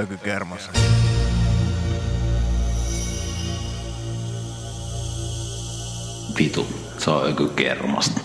ökykermassa. Vitu, se on ökykermasta.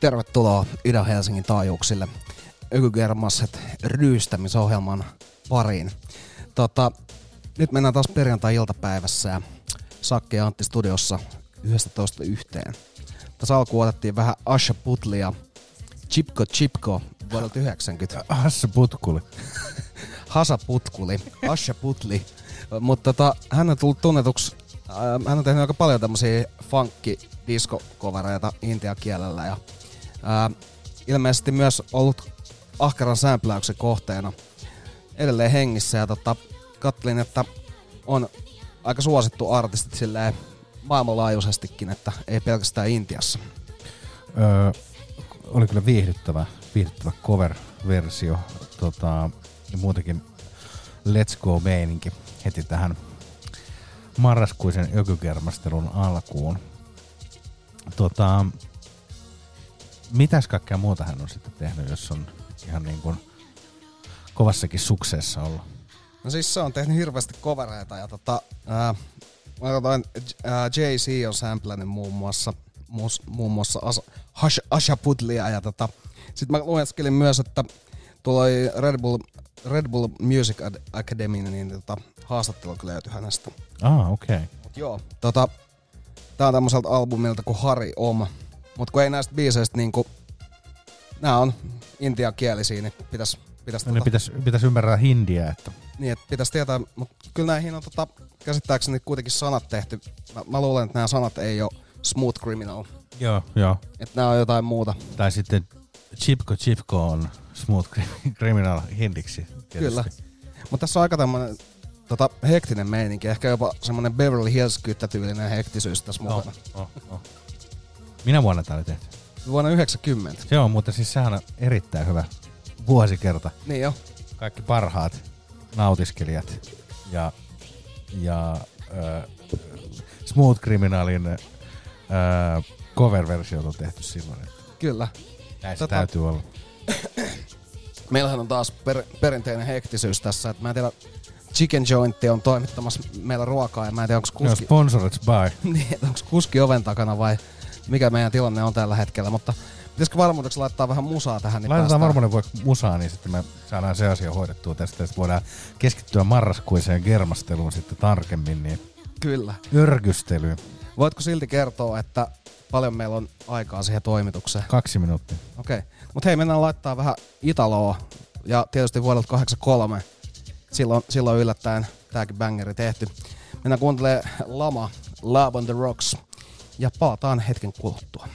Tervetuloa Ida-Helsingin taajuuksille Ökykermaset ryystämisohjelman pariin. Nyt mennään taas perjantai-iltapäivässä ja Sakke ja Antti studiossa 11:00. Tässä alkuun otettiin vähän Asha Puthli ja Chipko vuodelta 90. Asha Puthli. Mutta hän on tullut tunnetuksi, hän on tehnyt aika paljon tämmöisiä funkki-diskokovereita intia kielellä ja ilmeisesti myös ollut ahkeran sämpläyksen kohteena edelleen hengissä ja katselin, että on aika suosittu artistit silleen maailmanlaajuisestikin, että ei pelkästään Intiassa. Oli kyllä viihdyttävä cover-versio ja muutenkin Let's Go-meininki heti tähän marraskuisen ökykermastelun alkuun. Mitäs kaikkea muuta hän on sitten tehnyt, jos on ihan niin kuin kovassakin sukseessa ollut? No siis se on tehnyt hirveästi covereita ja mä katsoin, Jay-Z on sämplänyt muun muassa Asha Puthlia ja sit mä lueskelin myös, että tuli Red Bull Music Academy, niin haastattelu kyllä löytyi hänestä. Okei. Okay. Mut joo, tää on tämmöseltä albumilta kuin Hari Oma. Mut kun ei näistä biiseistä niinku, nää on intiakielisiä, niin pitäis ymmärrää hindiä, että... Niin, että pitäis tietää, mut kyllä näihin on käsittääkseni kuitenkin sanat tehty. Mä luulen, että nämä sanat ei oo Smooth Criminal. Joo. Et nää on jotain muuta. Tai sitten Chipko on Smooth Criminal hindiksi, tietysti. Kyllä. Mut tässä on aika tämmönen hektinen meininki, ehkä jopa semmonen Beverly Hills -kyttätyylinen hektisyys tässä mukana. No. Minä vuonna tää oli tehty? Vuonna 90. Se on muuten, siis sehän on erittäin hyvä vuosikerta. Niin jo. Kaikki parhaat nautiskelijat ja Smooth Criminalin cover-versiot on tehty silloin. Kyllä. Näin se täytyy olla. Meillähän on taas perinteinen hektisyys tässä, että mä en tiedä, Chicken Joint on toimittamassa meillä ruokaa ja mä en tiedä, onko kuski... No, sponsored by. Niin, onko kuski oven takana vai mikä meidän tilanne on tällä hetkellä, mutta pitäisikö varmuudeksi laittaa vähän musaa tähän? Niin laitetaan varmuuden voi musaa, niin sitten me saadaan se asia hoidettua tästä ja sitten voidaan keskittyä marraskuiseen germasteluun sitten tarkemmin, niin... Kyllä. Yrkystelyyn. Voitko silti kertoa, että paljon meillä on aikaa siihen toimitukseen? 2 minuuttia. Okei. Okay. Mutta hei, mennään laittaa vähän Italoa ja tietysti vuodelta 83. Silloin yllättäen tääkin bangeri tehty. Mennään kuuntelemaan Lama, Love on the Rocks ja palataan hetken kuluttua.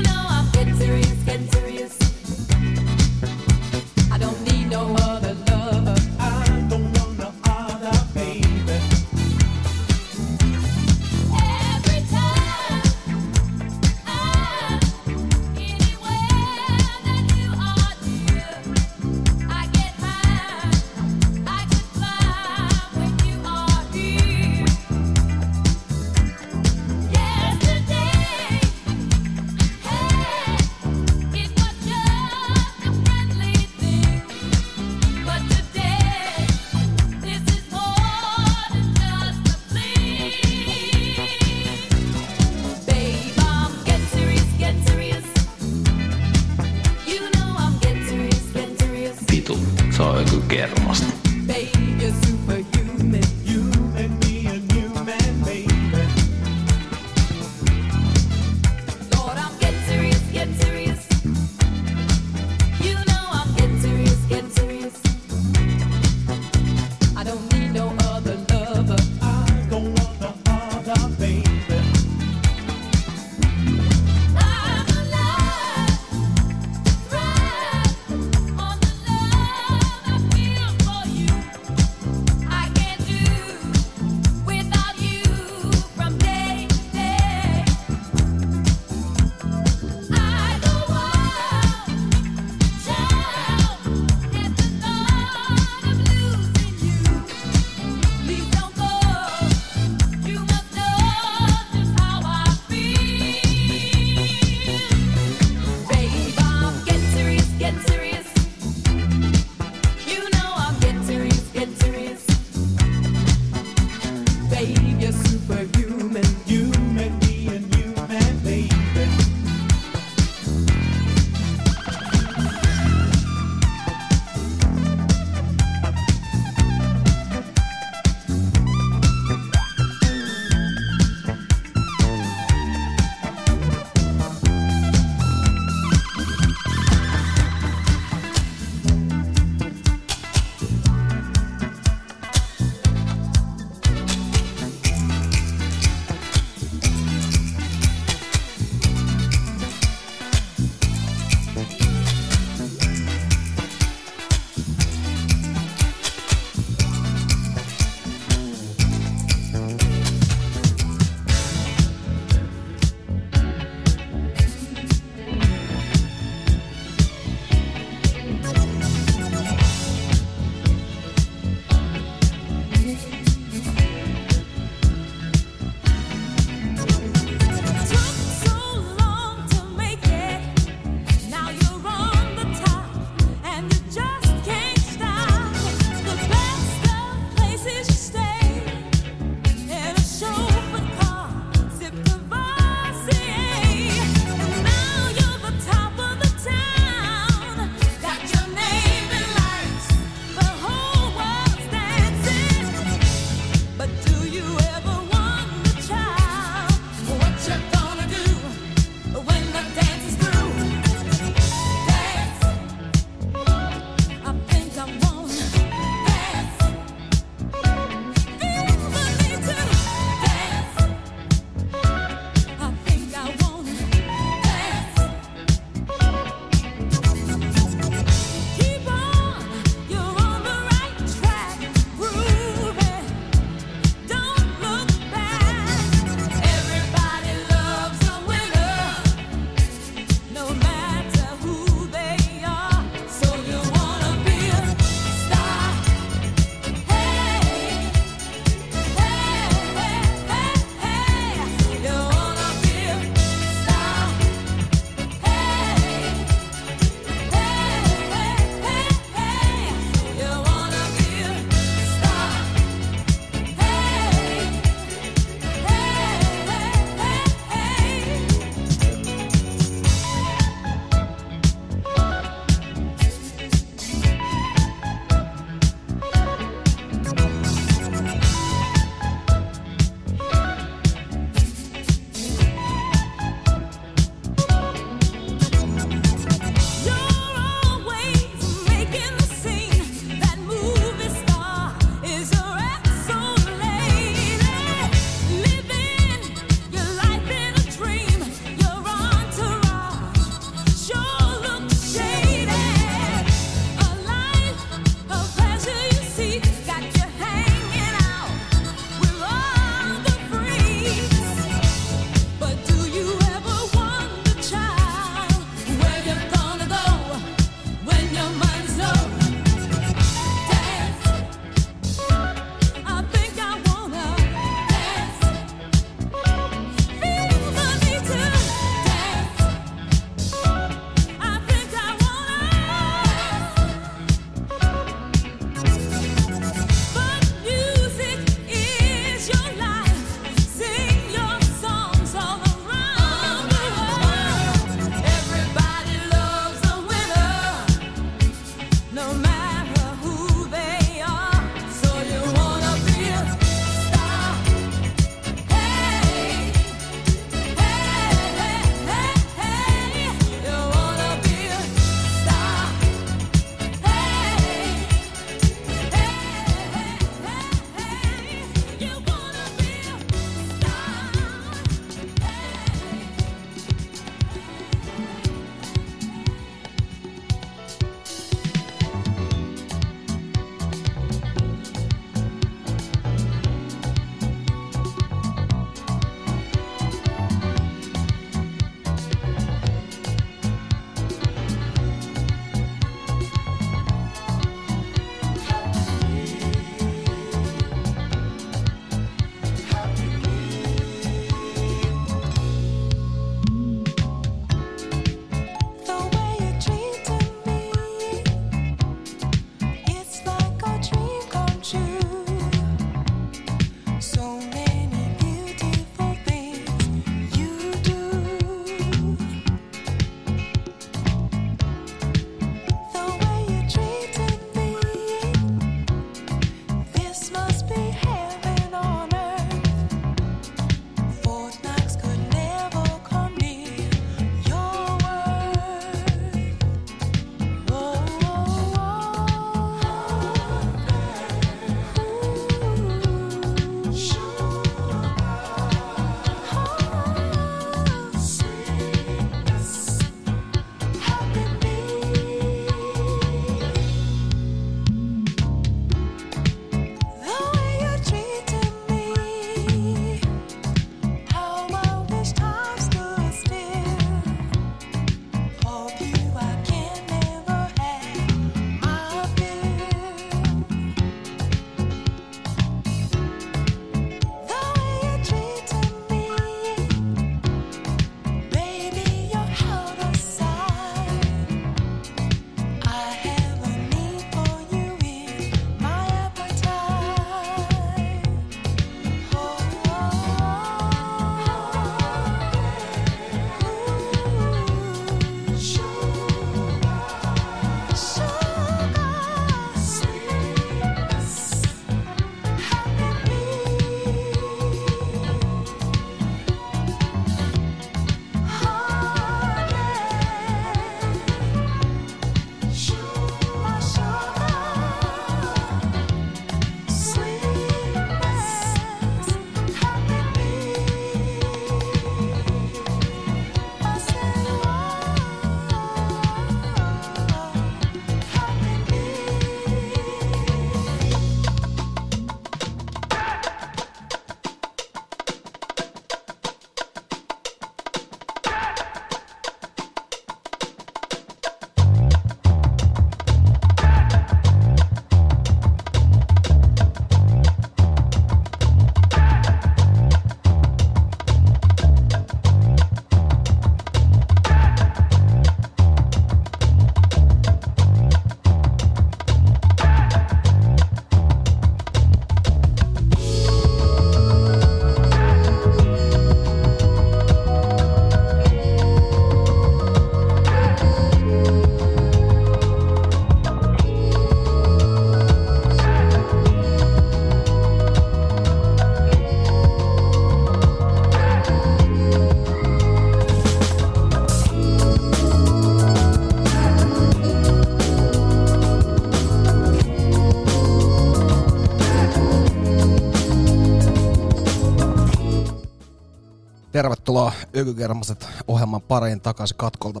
Tervetuloa Ökykermaset ohjelman pariin takaisin katkolta.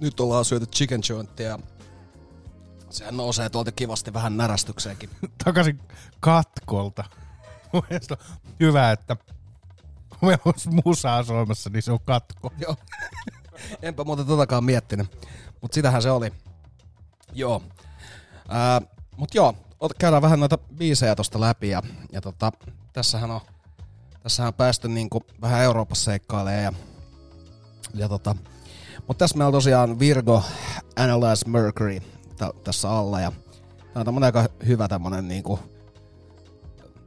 Nyt ollaan syöty Chicken Jointia. Sehän nousee tuolta kivasti vähän närästykseenkin. Takaisin katkolta. Mielestäni on hyvä, että kun meillä olisi musaa soimassa, niin se on katko. Joo. Enpä muuten totakaan miettinyt. Mutta sitähän se oli. Joo. Mutta joo, käydään vähän noita biisejä tosta läpi. Ja tässähän on päästy niinku vähän Euroopassa seikkailemaan. Mutta tässä meillä on tosiaan Virgo, Analyze Mercury tässä alla. Ja tämä on tämmönen aika hyvä tämmönen niinku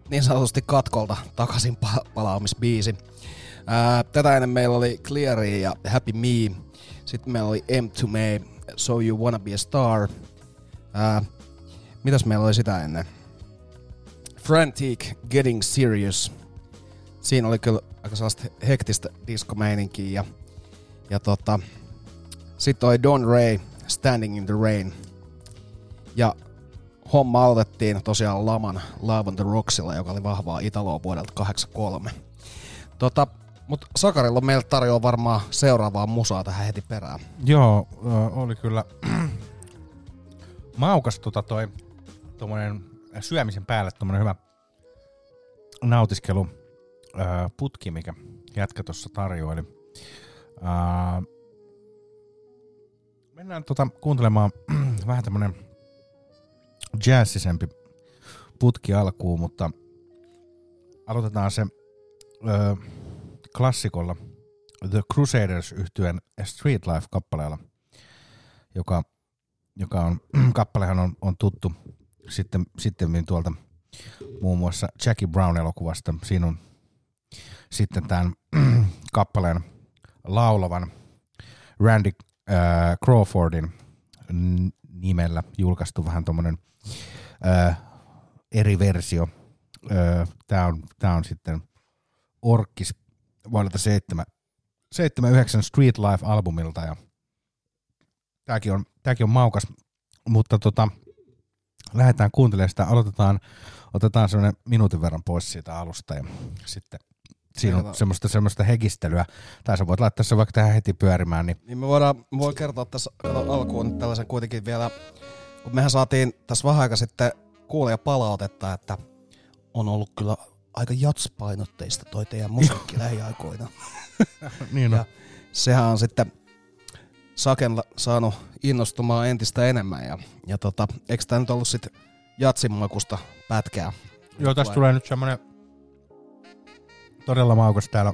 niin sanotusti katkolta takaisin palaamisbiisi. Tätä ennen meillä oli Cleary ja Happy Me. Sitten meillä oli M to Me, So You Wanna Be a Star. Mitäs meillä oli sitä ennen? Frantic, Getting Serious. Siinä oli kyllä aika sellaista hektistä diskomeininkiä. Ja sitten oli Don Ray, Standing in the Rain. Ja homma aloitettiin tosiaan laman Love on the Rocksilla, joka oli vahvaa Italoa vuodelta 83. Mutta Sakarilla meillä tarjoaa varmaan seuraavaa musaa tähän heti perään. Joo, oli kyllä maukas toi tommonen syömisen päälle tommonen hyvä nautiskelu putki, mikä jätkä tuossa tarjoili. Mennään kuuntelemaan vähän tämmönen jazzisempi putki alkuun, mutta aloitetaan se klassikolla The Crusaders -yhtyeen Street Life -kappaleella, joka on kappalehan on tuttu sitten tuolta muun muassa Jackie Brown -elokuvasta. Siinä on sitten tämän kappaleen laulavan Randy Crawfordin nimellä julkaistu vähän tommonen eri versio. Tää on sitten orkkis vuodelta 79 Street Life -albumilta, ja tääkin on maukas, mutta lähdetään kuuntelemaan sitä. Otetaan semmoinen minuutin verran pois siitä alusta, ja sitten siinä on semmoista hekistelyä, tai sä voit laittaa se vaikka tähän heti pyörimään. Niin me voin kertoa tässä alkuun tällaisen kuitenkin vielä, kun mehän saatiin tässä vähän aika sitten kuulee palautetta, että on ollut kyllä aika jatspainotteista toi teidän musiikki lähiaikoina. Niin on. Ja sehän on sitten Saken saanut innostumaan entistä enemmän, ja eikö tää nyt ollut sit jatsinmakusta pätkää? Joo, tästä tulee nyt semmonen todella maukas, täällä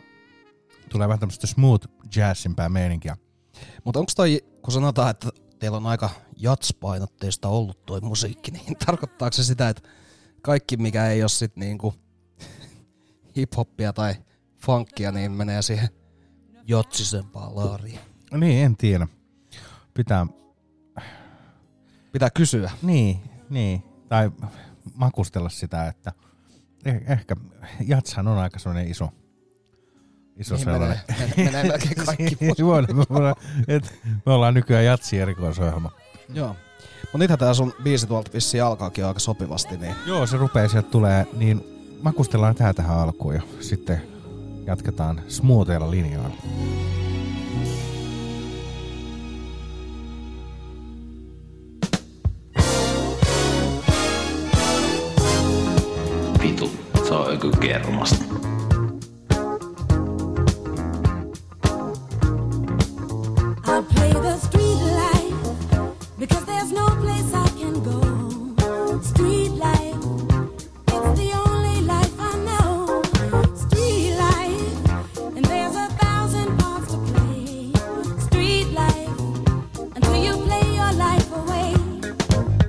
tulee vähän tämmöstä smooth jazzimpää meininkiä. Mutta onko toi, kun sanotaan, että teillä on aika jatspainotteista ollut toi musiikki, niin tarkoittaako se sitä, että kaikki mikä ei oo sit niinku hiphoppia tai funkia, niin menee siihen jotsisempaan laariin? Niin, en tiedä. Pitää kysyä. Niin. Tai makustella sitä, että ehkä jatshan on aika sellainen iso niin sellainen. Menee melkein kaikki. Me ollaan nykyään jatsi-erikoisohjelma. Joo. Mut nythän tää sun biisi tuolta vissiin alkaakin aika sopivasti. Niin. Joo, se rupee sieltä tulee, niin makustellaan tää tähän alkuun ja sitten jatketaan smoothilla linjoilla. Kermasta. I play the street life because there's no place I can go. Street life, it's the only life I know. Street life, and there's 1,000 parts to play. Street life, until you play your life away.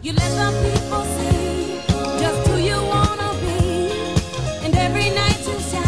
You let the people see just who you want. Every night you shine.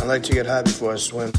I like to get high before I swim.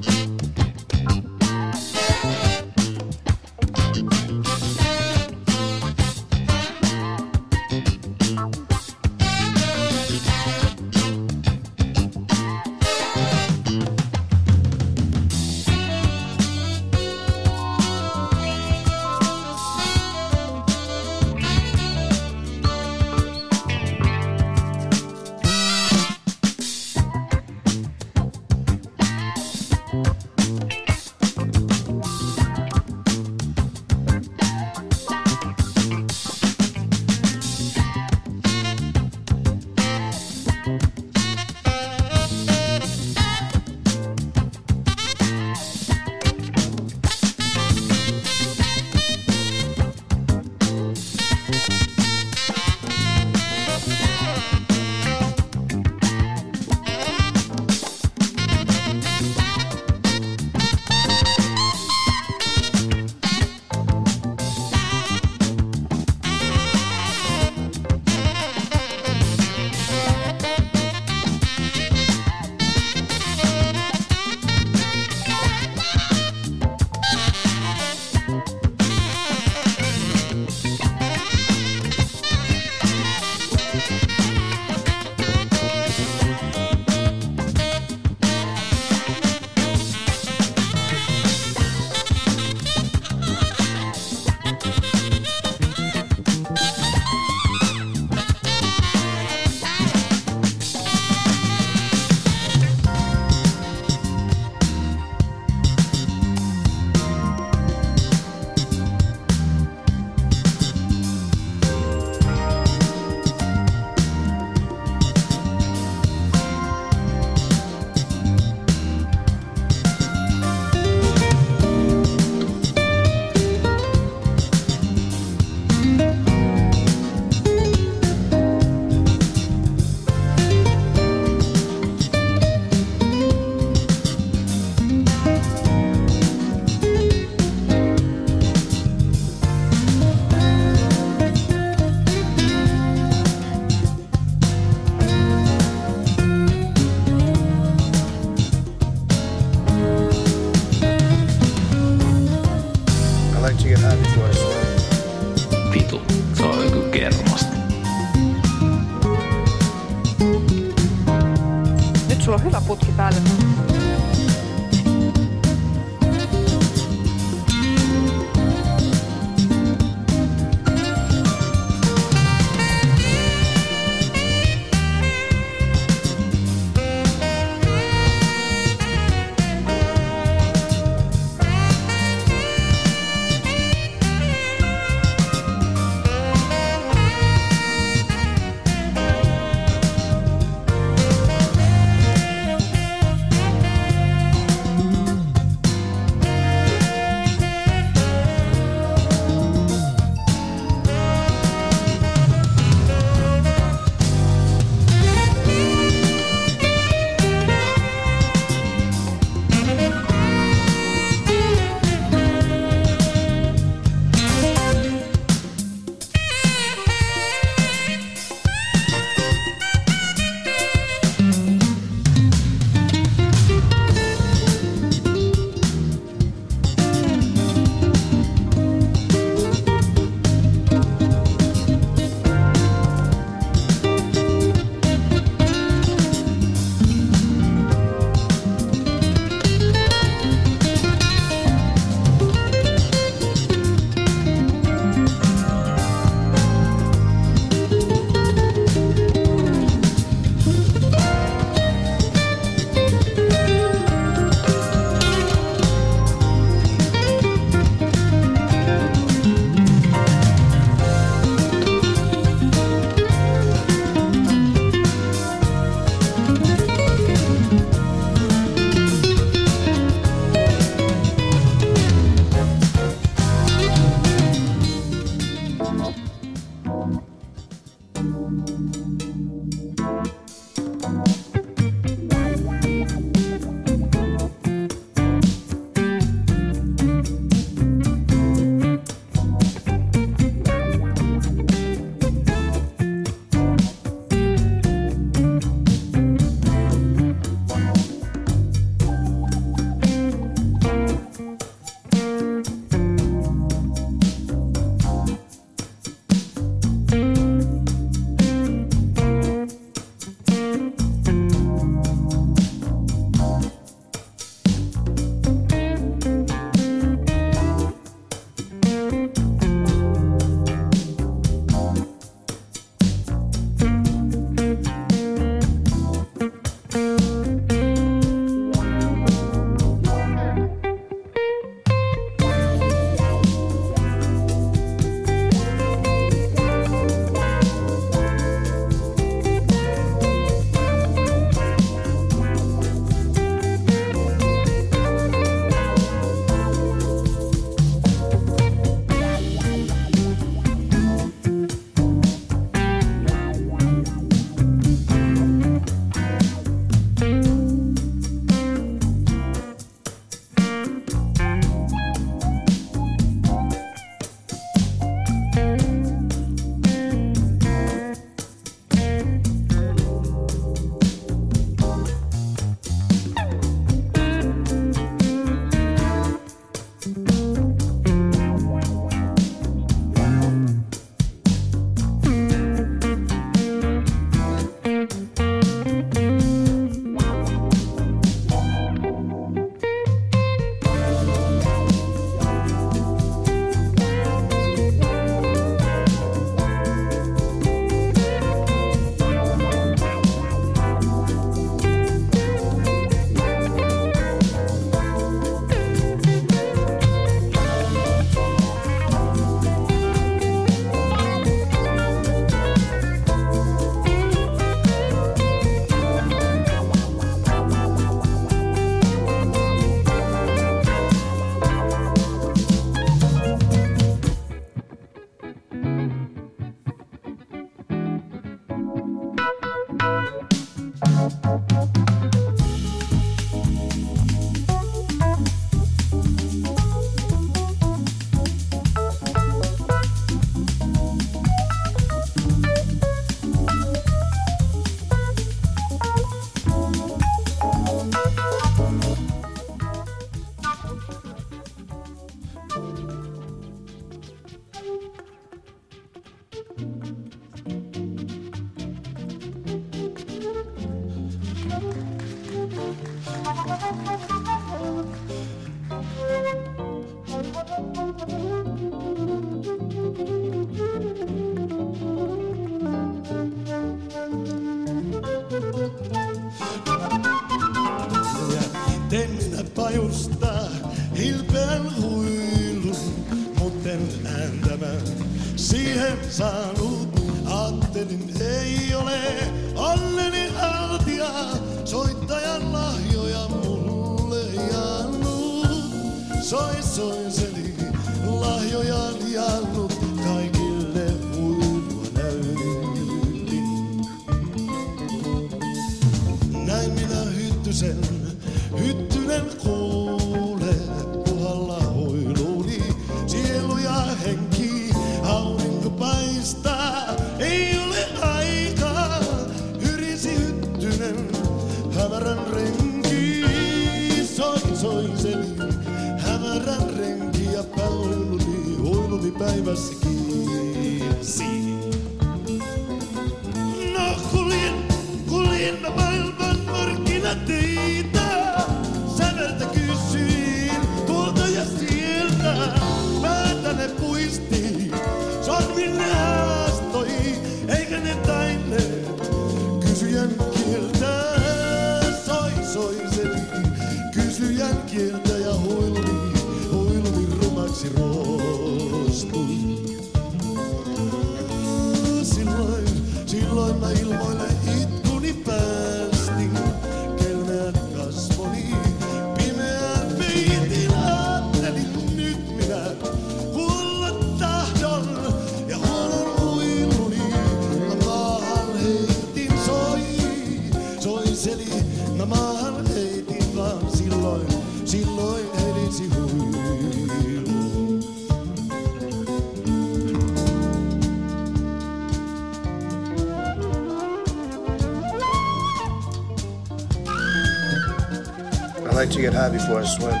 I like to get high before I swim.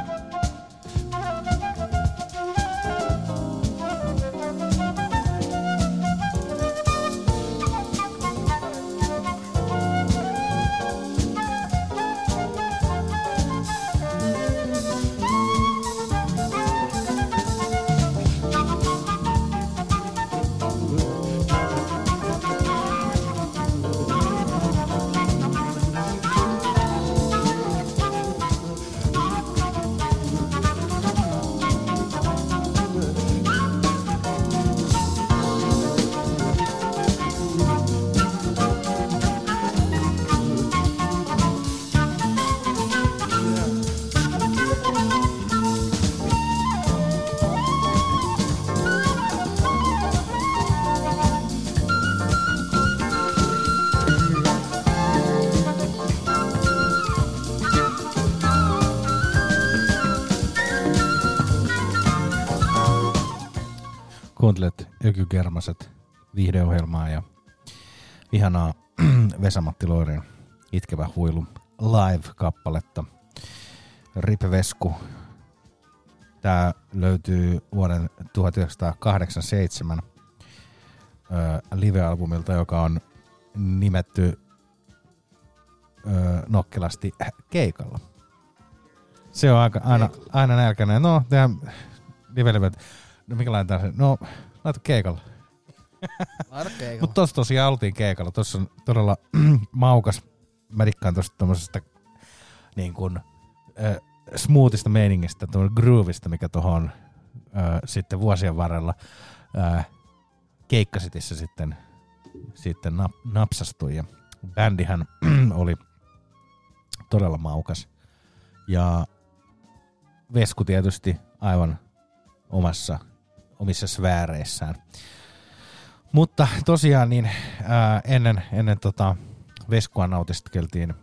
Kuuntelet Ökykermaset viihdeohjelmaa ja ihanaa Vesa-Matti Loirin Itkevä huilu live-kappaletta. Rip Vesku Tämä löytyy vuoden 1987 live-albumilta, joka on nimetty nokkelasti keikalla. Se on aina nälkäinen. No, tehdään live-live. No, minkälainen tämä on? No, laita keikalla. Mutta tossa tosiaan oltiin keikalla. Tossa on todella maukas. Mä rikkaan tosta tommosesta niin kuin smoothista meiningistä, groovista, mikä tuohon sitten vuosien varrella Keikkasitissä sitten napsastui. Ja bändihän oli todella maukas. Ja Vesku tietysti aivan omissa sfääreissään. Mutta tosiaan niin ennen Veskua nautiskeltiin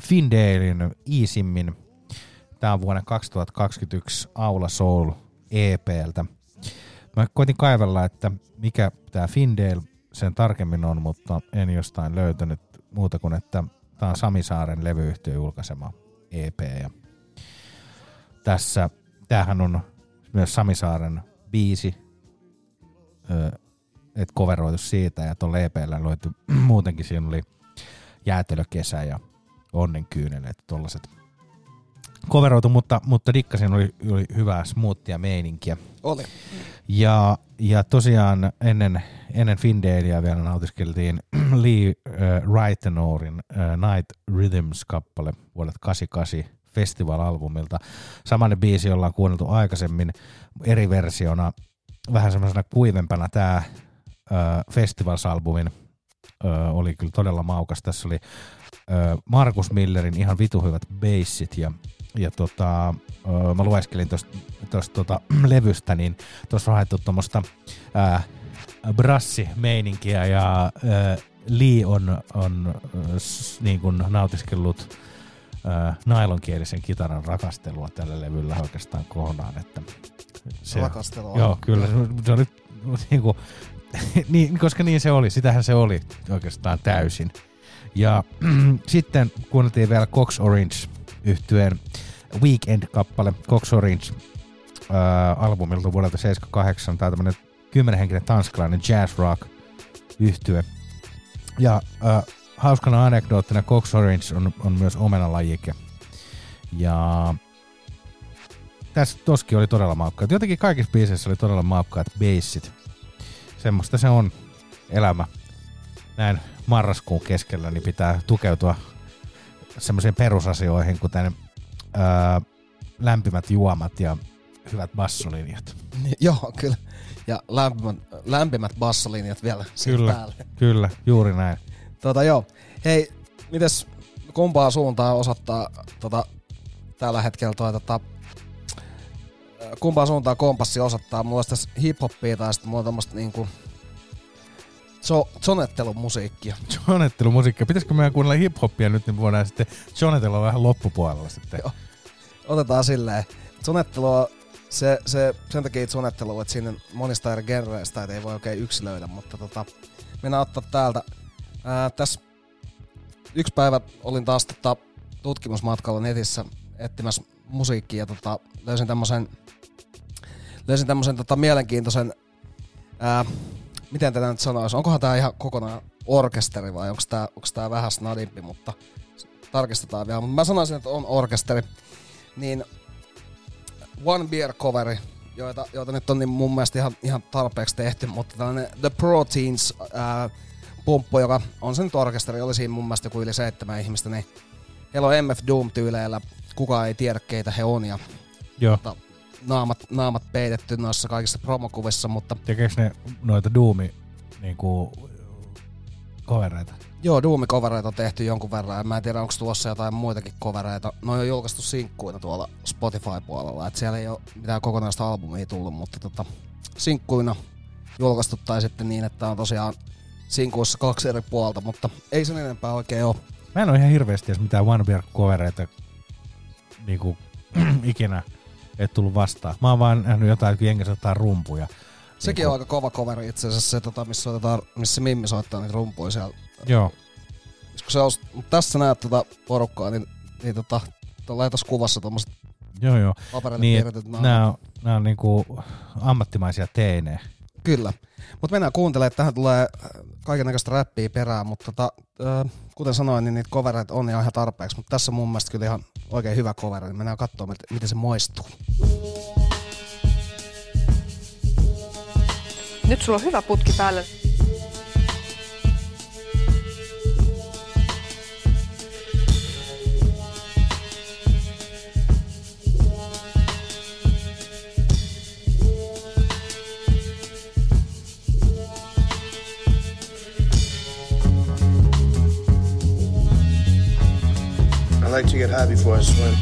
Findaelin Iisimmin. Tää on vuoden 2021 Aula Soul EP:ltä. Mä koitin kaivella, että mikä tää Findael sen tarkemmin on, mutta en jostain löytänyt muuta kuin, että tää on Sami Saaren levyyhtiön julkaisema EP. Ja tämähän on myös Sami Saaren biisi, et coveroitu siitä, ja tuolla EP:llä löytyi muutenkin, siinä oli Jäätelökesä ja Onnenkyyneleet, tollaset coveroitu, mutta dikkasin, oli hyvää smoothia meininkiä. Oli. Ja tosiaan ennen Findaelia vielä nautiskeltiin Lee Wright-Norin Night Rhythms-kappale vuodelta 88 festival-albumilta. Samainen biisi ollaan kuunneltu aikaisemmin eri versiona, vähän semmoisena kuivempana. Tää Festivals-albumin oli kyllä todella maukas. Tässä oli Markus Millerin ihan vitu hyvät bassit ja mä lueskelin tosta levystä, niin tuossa on haettu tuommoista brassimeininkiä, ja Lee on niin kuin nautiskellut nailonkielisen kitaran rakastelua tällä levyllä oikeastaan kohdaan, että se, rakastelua. Joo, kyllä. Se oli niinku, niin, koska niin se oli. Sitähän se oli oikeastaan täysin. Ja sitten kuunneltiin vielä Cox Orange yhtyeen Weekend-kappale. Cox Orange albumilta vuodelta 78. Tää on tämmönen 10-henkinen tanskalainen jazz rock yhtye. Ja hauskana anekdoottina Cox Orange on myös omenalajike. Ja tässä toskin oli todella maukkaat. Jotenkin kaikissa biiseissä oli todella maukkaat beissit. Semmoista se on elämä. Näin marraskuun keskellä niin pitää tukeutua semmoisiin perusasioihin, kuten lämpimät juomat ja hyvät bassolinjat. Joo, kyllä. Ja lämpimät bassolinjat vielä siinä päälle. Kyllä, juuri näin. Joo. Hei, mites kumpaa suuntaa osoittaa tällä hetkellä kumpaan suuntaan kompassi osoittaa? Mulla olisi tässä hip-hoppia tai sitten mulla on tämmöstä niinku jonettelumusiikkia. Jonettelumusiikkia. Pitäisikö meidän kuunnella hip-hoppia nyt, niin voidaan sitten jonetella vähän loppupuolella sitten. Joo. Otetaan silleen. Jonettelua, sen takia jonettelua, että siinä monista eri genreistä, ei voi oikein yksilöidä, mutta mennään ottaa täältä. Tässä yksi päivä olin taas tutkimusmatkalla netissä etsimässä musiikkia, ja löysin tämmösen mielenkiintoisen, miten tätä nyt sanoisi, onkohan tää ihan kokonaan orkesteri vai onko tää vähän snadimpi, mutta tarkistetaan vielä, mutta mä sanoisin, että on orkesteri, niin One Beer coveri, joita nyt on niin mun mielestä ihan tarpeeksi tehty, mutta tällainen The Proteins pumppu, joka on sen nyt orkesteri, oli siinä mun mielestä joku yli 7 ihmistä, niin heillä on MF Doom-tyyleillä, kukaan ei tiedä keitä he on, ja naamat peitetty noissa kaikissa promokuvissa, mutta tekeekö ne noita Doomi niinku covereita? Joo, Doomi covereita on tehty jonkun verran. Mä en tiedä, onko tuossa jotain muitakin covereita. No on julkaistu sinkkuina tuolla Spotify-puolella, et siellä ei ole mitään kokonaista albumia tullut, mutta sinkkuina julkaistu, tai sitten niin, että on tosiaan sinkuissa 2 eri puolta, mutta ei sen enempää oikein ole. Mä en ole ihan hirveästi edes mitään One Beer covereita niinku ikinä et tullut vastaan. Mä oon vaan nähnyt jotain, kun jengi soittaa rumpuja. Sekin on aika kova coveri itse asiassa, se, missä Mimmi soittaa niitä rumpuja siellä. Joo. Kun se on, tässä näet porukkaa, niin tuolla kuvassa tommoset Joo. Niin, nämä on niinku ammattimaisia teinejä. Kyllä. Mutta mennään kuuntelemaan, tähän tulee kaikennäköistä räppiä perään, mutta kuten sanoin, niin niitä covereita on ihan tarpeeksi, mutta tässä on mun mielestä kyllä ihan oikein hyvä cover, niin mennään katsomaan, miten se moistuu. Nyt sulla on hyvä putki päällä. I like to get high before I swim.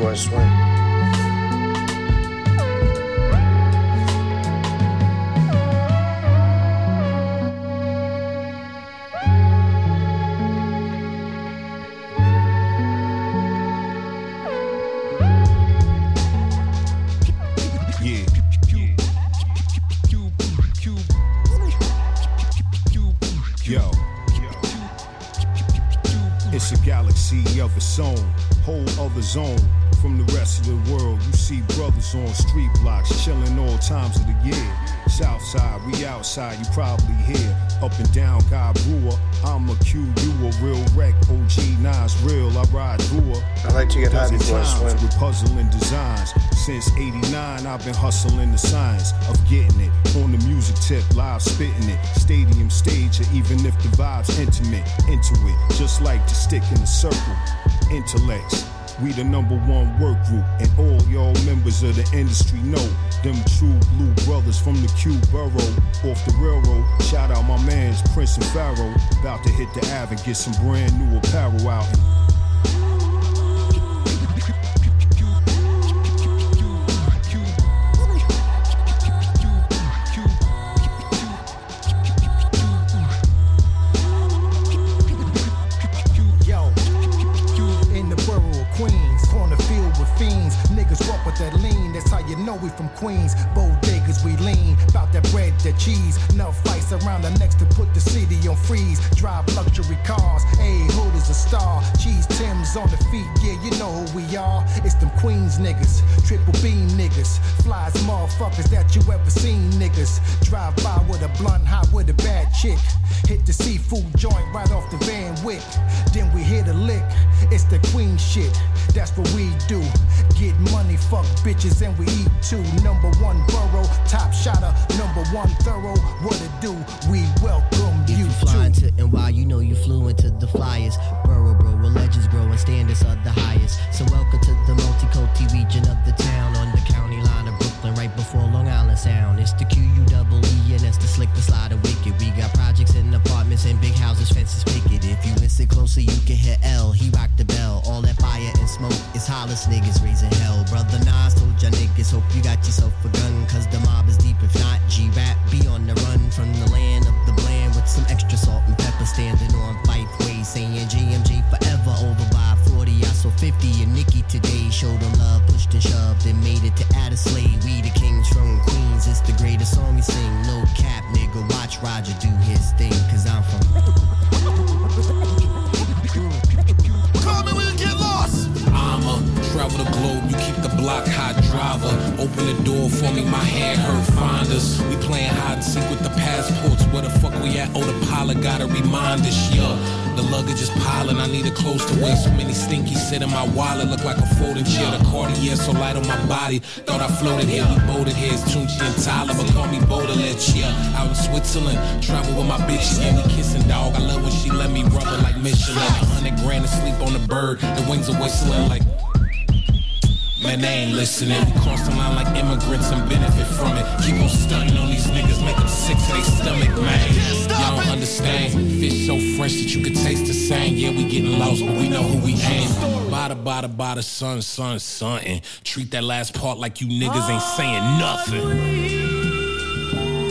Before I swim. Zone from the rest of the world. You see brothers on street blocks chilling all times of the year. South side, we outside, you probably hear up and down Guy Brewer. I'm a Q, you a real wreck. OG Nas real, I ride through her. I like to get high before I swim. With puzzling designs. Since 89 I've been hustling the science of getting it. On the music tip, live spitting it. Stadium stage, or even if the vibe's intimate. Into it, just like the stick in the circle. Intellects. We the number one work group, and all y'all members of the industry know them true blue brothers from the Q borough off the railroad. Shout out my man's Prince and Pharaoh, about to hit the Ave and get some brand new apparel out. Queens, bodegas we lean, bout that bread cheese. Enough lights around the necks to put the city on freeze. Drive luxury cars, ayy, hood is a star. Cheese Tim's on the feet, yeah, you know who we are. It's them Queens niggas, triple beam niggas, flies motherfuckers that you ever seen niggas. Drive by with a blunt, hot with a bad chick. Hit the seafood joint right off the Van Wick. Then we hit a lick, it's the Queen shit, that's what we do. Get money, fuck bitches, and we eat too. Number one borough, top shotter, number one thorough. What it do? We welcome if you fly to NY, you know you flew into the flyers. Borough, bro, where legends grow and standards are the highest. So welcome to the multi-culti region of the town on the county line of Brooklyn, right before Long Island Sound. It's the QUEE, and that's the slick, the slider wicked. We got projects and apartments and big houses, fences picket. If you listen closely, you can hear L. He rocked the bell. All that fire and smoke is Hollis niggas raising hell. Brother Nas told ya niggas, hope you got yourself a gun, cause the mob is deep. If not, G-Rap be on the run from the land of the bland with some extra salt and pepper. Standing on 5 ways, saying GMG forever. Over by 40, I saw 50 and Nikki today. Showed them love, pushed and shoved, and made it to Addersley. We the kings from Queens, it's the greatest song we sing. No cap, nigga, watch Roger do his thing, cause I'm from... I'ma travel the globe, you keep the block hot, driver. Open the door for me, my hand hurt, find us. We playing hide and seek with the passports. Where the fuck we at? Oh, the pilot got a reminder, yeah. The luggage is piling, I need it close to wear. So many stinkies sit in my wallet, look like a folding chair. The Cartier so light on my body, thought I floated here. We boated here, it's Tunchi and Tyler, but call me Baudelaire, yeah. Out in Switzerland, travel with my bitch, yeah. We kissing, dog, I love when she let me rub her like Michelin. 100 grand to sleep on the bird, the wings are whistling. Like, man, they ain't listening. We cross the line like immigrants and benefit from it. Keep on stunting on these niggas, make them sick to their stomach, man. Y'all don't understand. Fish so fresh that you could taste the sand. Yeah, we getting lost, but we know who we ain't. Bada, bada, bada, son, son, son. And treat that last part like you niggas ain't saying nothing.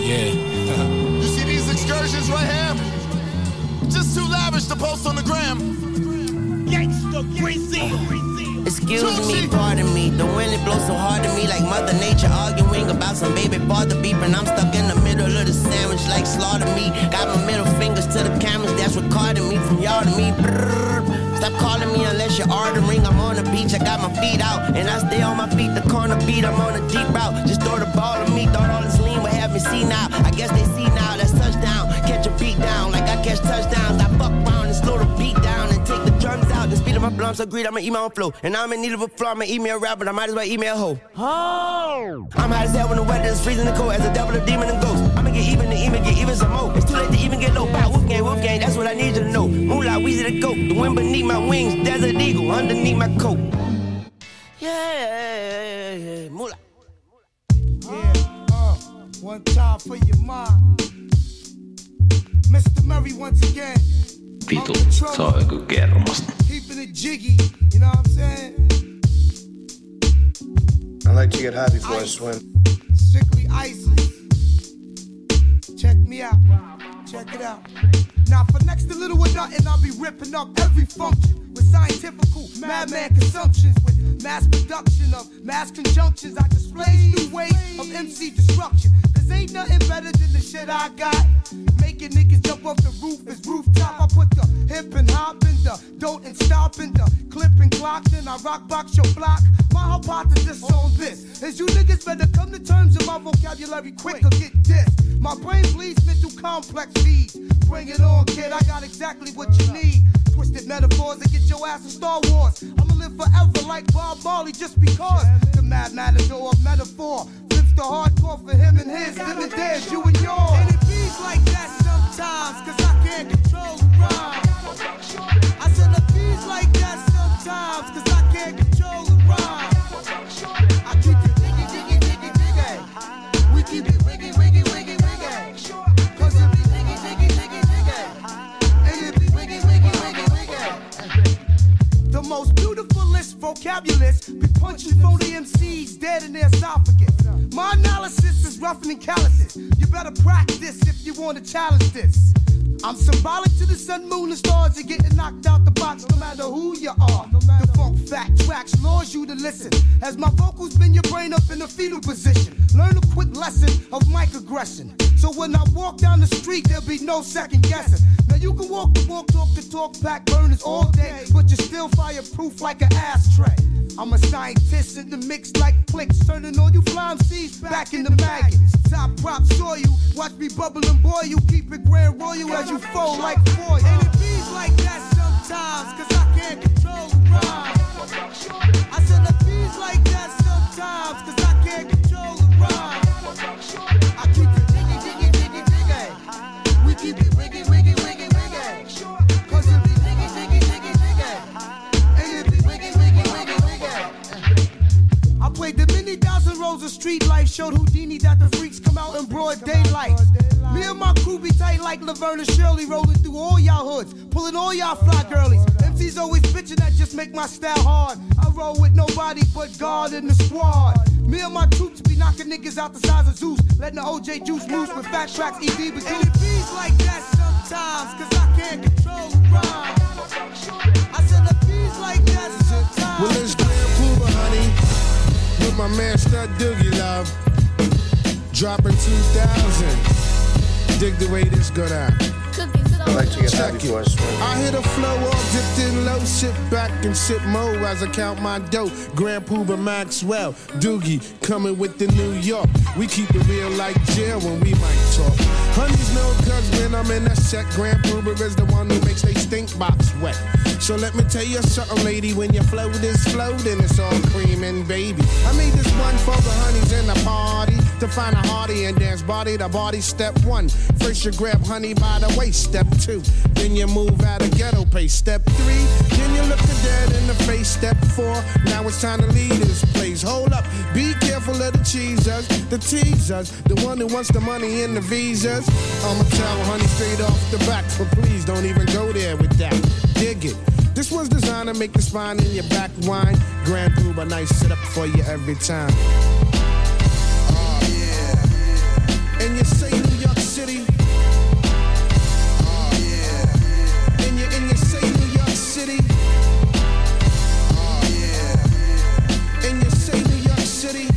Yeah. You see these excursions right here? Just too lavish to post on the gram. Excuse me, pardon me. The wind, it blows so hard to me, like Mother Nature arguing about some baby father beeping. I'm stuck in the middle of the sandwich like slaughter me. Got my middle fingers to the cameras, that's recording me from y'all to me. Brrr. Stop calling me unless you're ordering. I'm on the beach, I got my feet out, and I stay on my feet. The corner beat, I'm on a deep route. Just throw the ball at me, thought all this lean would have me see now. I guess they see now, that's touchdown. Catch a beat down, like I catch touchdowns. I fuck round and slow the beat down and take the drums out. The speed of my blunt so greed, I'ma eat my own flow. And I'm in need of a flow, I'ma email rap, but I might as well email hoe. Oh. I'm hot as hell when the weather is freezing the cold. As a devil, a demon, and ghost. I'ma get even some more. It's too late to even get low. Bow, wolf gang, that's what I need you to know. Moolah, Weezy the goat. The wind beneath my wings, desert eagle underneath my coat. Yeah, moolah. Yeah, one time for your mom. Mr. Murray once again. Vitu, se on joku kermasta. I like to get high before I swim. Strictly ice. Check me out. Check it out. Now for next to little or nothing, I'll be ripping up every function with scientific madman consumptions, with mass production of mass conjunctions. I display new ways of MC destruction. Ain't nothing better than the shit I got. Making niggas jump off the roof is rooftop. I put the hip and hop in the don't and stop in the clip and clock. Then I rock box your block. My hypothesis on this is you niggas better come to terms with my vocabulary quick or get dissed. My brain bleeds mental complex feeds. Bring it on, kid, I got exactly what you need. Twisted metaphors that get your ass in Star Wars. I'ma live forever like Bob Marley just because. The mad matador of metaphor. The hardcore for him and his, him and theirs, you and yours. And it beats like that sometimes, cause I can't control the rhyme. I said it beats like that sometimes, cause I can't control the rhyme. I keep it wiggy, wiggy, wiggy, wiggy. We keep it wiggy, wiggy, wiggy, wiggy. Cause it be wiggy, wiggy, wiggy, wiggy. And it be wiggy, wiggy, wiggy, wiggy. The most beautifulest vocabulist be punching for the MCs dead in their esophagus. My analysis is roughening calluses. You better practice if you want to challenge this. I'm symbolic to the sun, moon, and stars. You're getting knocked out the box no matter who you are. The funk fact tracks lures you to listen. As my vocals bend your brain up in a fetal position. Learn a quick lesson of mic aggression. So when I walk down the street, there'll be no second guessing. Now you can walk the walk, talk the talk, back burners all day, but you're still fireproof like an ashtray. I'm a scientist in the mix like clicks, turning all you flying seeds back in the maggots. Top props saw you, watch me bubble and boil you, keep it grand royal as you fold like foil. And it bees like that sometimes, cause I can't control the rhyme. I said it bees like that sometimes, cause I can't control the rhyme. I keep it diggy, diggy, diggy, diggy. We keep it wiggy, wiggy, wiggy, wiggy. Cause it be diggy, diggy, diggy, diggy. And it be wiggy, wiggy, wiggy, wiggy. I played the many thousand rows of Street Life, showed Houdini that the freaks come out in broad daylight. Me and my crew be tight like Laverne and Shirley, rolling through all y'all hoods, pulling all y'all fly girlies. MC's always bitching that just make my style hard. I roll with nobody but God and the squad. Me and my troops be knocking niggas out the size of Zeus, letting the OJ juice loose with fat tracks, ED with and it bees like that sometimes, cause I can't control the rhyme. I said it bees like that sometimes. Well, it's Grand Puba, honey, with my man Stud Doogie, love. Dropping 2000. Dig the way this go down. I like to get out before I swing. I hit a flow all dipped in low. Sit back and sip mo as I count my dough. Grand Puba Maxwell, Doogie, coming with the New York. We keep it real like jail when we might talk. Honeys know cause when I'm in a set, Grand Puba is the one who makes they stink box wet. So let me tell you something, lady, when your flow is floating, it's all cream and baby. I made this one for the honeys in the party, to find a hearty and dance body to body. Step one, first you grab honey by the waist. Step two, then you move out of ghetto pace. Step three, then you look the dead in the face. Step four, now it's time to leave this place. Hold up, be careful of the cheesers, the teasers, the one who wants the money and the visas. I'ma tell honey straight off the back, but please don't even go there with that. Dig it. This one's designed to make the spine in your back whine. Grand Puba, nice sit up for you every time. And you say New York City. And you say New York City. And you say New York City.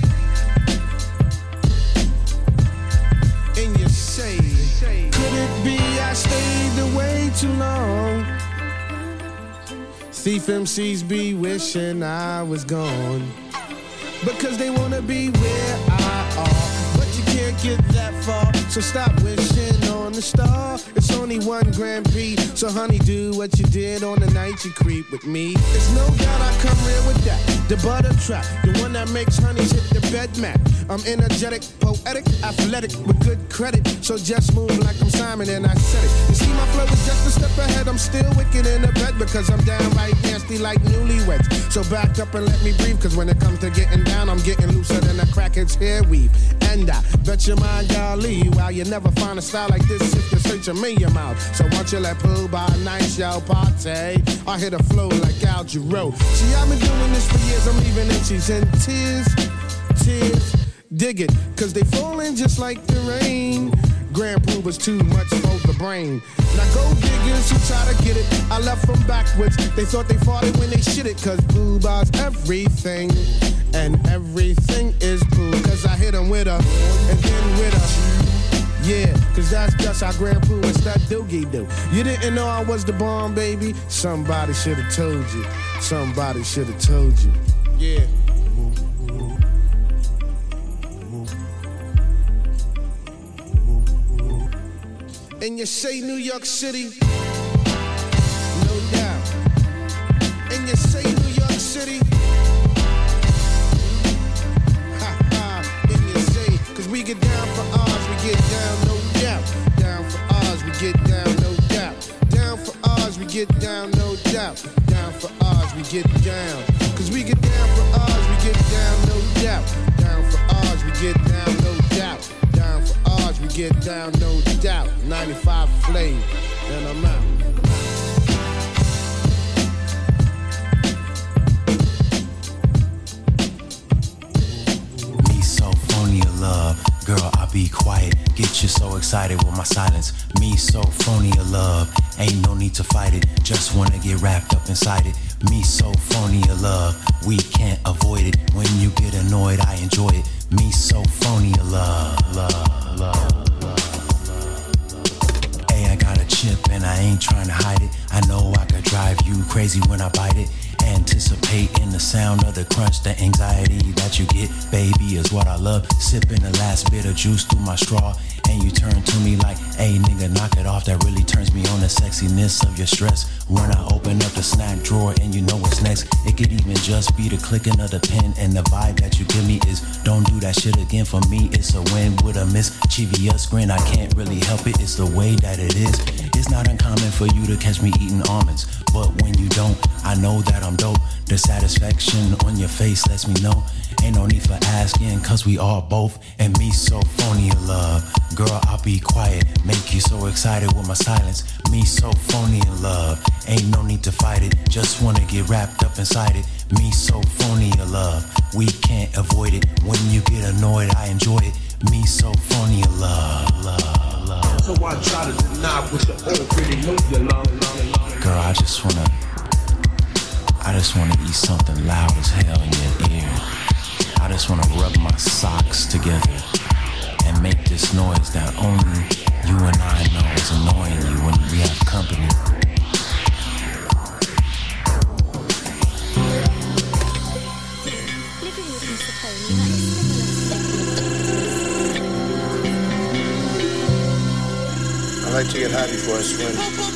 And you say, could it be I stayed away too long? Thief MCs be wishing I was gone, because they wanna be where I am. Can't get that far, so stop wishing on the star. It's only one Grand P, so honey, do what you did on the night you creep with me. It's no doubt I come real with that, the butter trap, the one that makes honeys hit the bed mat. I'm energetic, poetic, athletic, with good credit, so just move like I'm Simon and I said it. You see my flow is just a step ahead, I'm still wicked in the bed, because I'm downright nasty like newlyweds. So back up and let me breathe, because when it comes to getting down, I'm getting looser than a crackhead's hair weave. And I bet your mind, golly, while you never find a style like this if you search a million miles. So once you let poo by night, y'all party, I hit a flow like Al Jarreau. See, I've been doing this for years, I'm leaving MCs in tears. Dig it, cause they falling just like the rain. Grand Puba's too much for the brain. Now go diggers who try to get it, I left them backwards. They thought they farted when they shit it, cause Puba's everything. And everything is poo, cause I hit them with a, and then with a. Yeah, cause that's just how Grand Puba and Stud Doogie do. You didn't know I was the bomb, baby. Somebody should've told you. Somebody should've told you. Yeah. And you say New York City, no doubt. And you say New York City, ha ha. And you say, cause we get down for ours, we get down, no doubt. Down for ours, we get down, no doubt. Down for ours, we get down, no doubt. Down for ours, we get down. Cause we get down for ours, we get down, no doubt. Down for ours, we get down, no doubt. Down for ours, we get down, no doubt. 95 flame, and I'm out. Me so phony of love, girl, I be quiet. Get you so excited with my silence. Me so phony of love, ain't no need to fight it. Just wanna get wrapped up inside it. Me so phony of love, we can't avoid it. When you get annoyed, I enjoy it. Me so phony of love, love, love, love. ain't trying to hide it. I know I could drive you crazy when I bite it. Anticipate in the sound of the crunch. The anxiety that you get, baby, is what I love. Sipping the last bit of juice through my straw, and you turn to me like, hey nigga, knock it off. That really turns me on, the sexiness of your stress. When I open up the snack drawer and you know what's next. It could even just be the clicking of the pen, and the vibe that you give me is, don't do that shit again. For me, it's a win with a mischievous grin. I can't really help it, it's the way that it is. It's not uncommon for you to catch me eating almonds, but when you don't, I know that I'm dope. The satisfaction on your face lets me know. Ain't no need for asking, cause we are both. And me so phony in love. Girl, I'll be quiet, make you so excited with my silence. Me so phony in love. Ain't no need to fight it, just wanna get wrapped up inside it. Me so phony in love. We can't avoid it. When you get annoyed, I enjoy it. Me so phony in love, love, love. So I try to deny what you already know you love. Girl, I just wanna eat something loud as hell in your ear. I just wanna rub my socks together and make this noise that only you and I know is annoying you when we have company. I like to get high before I swim.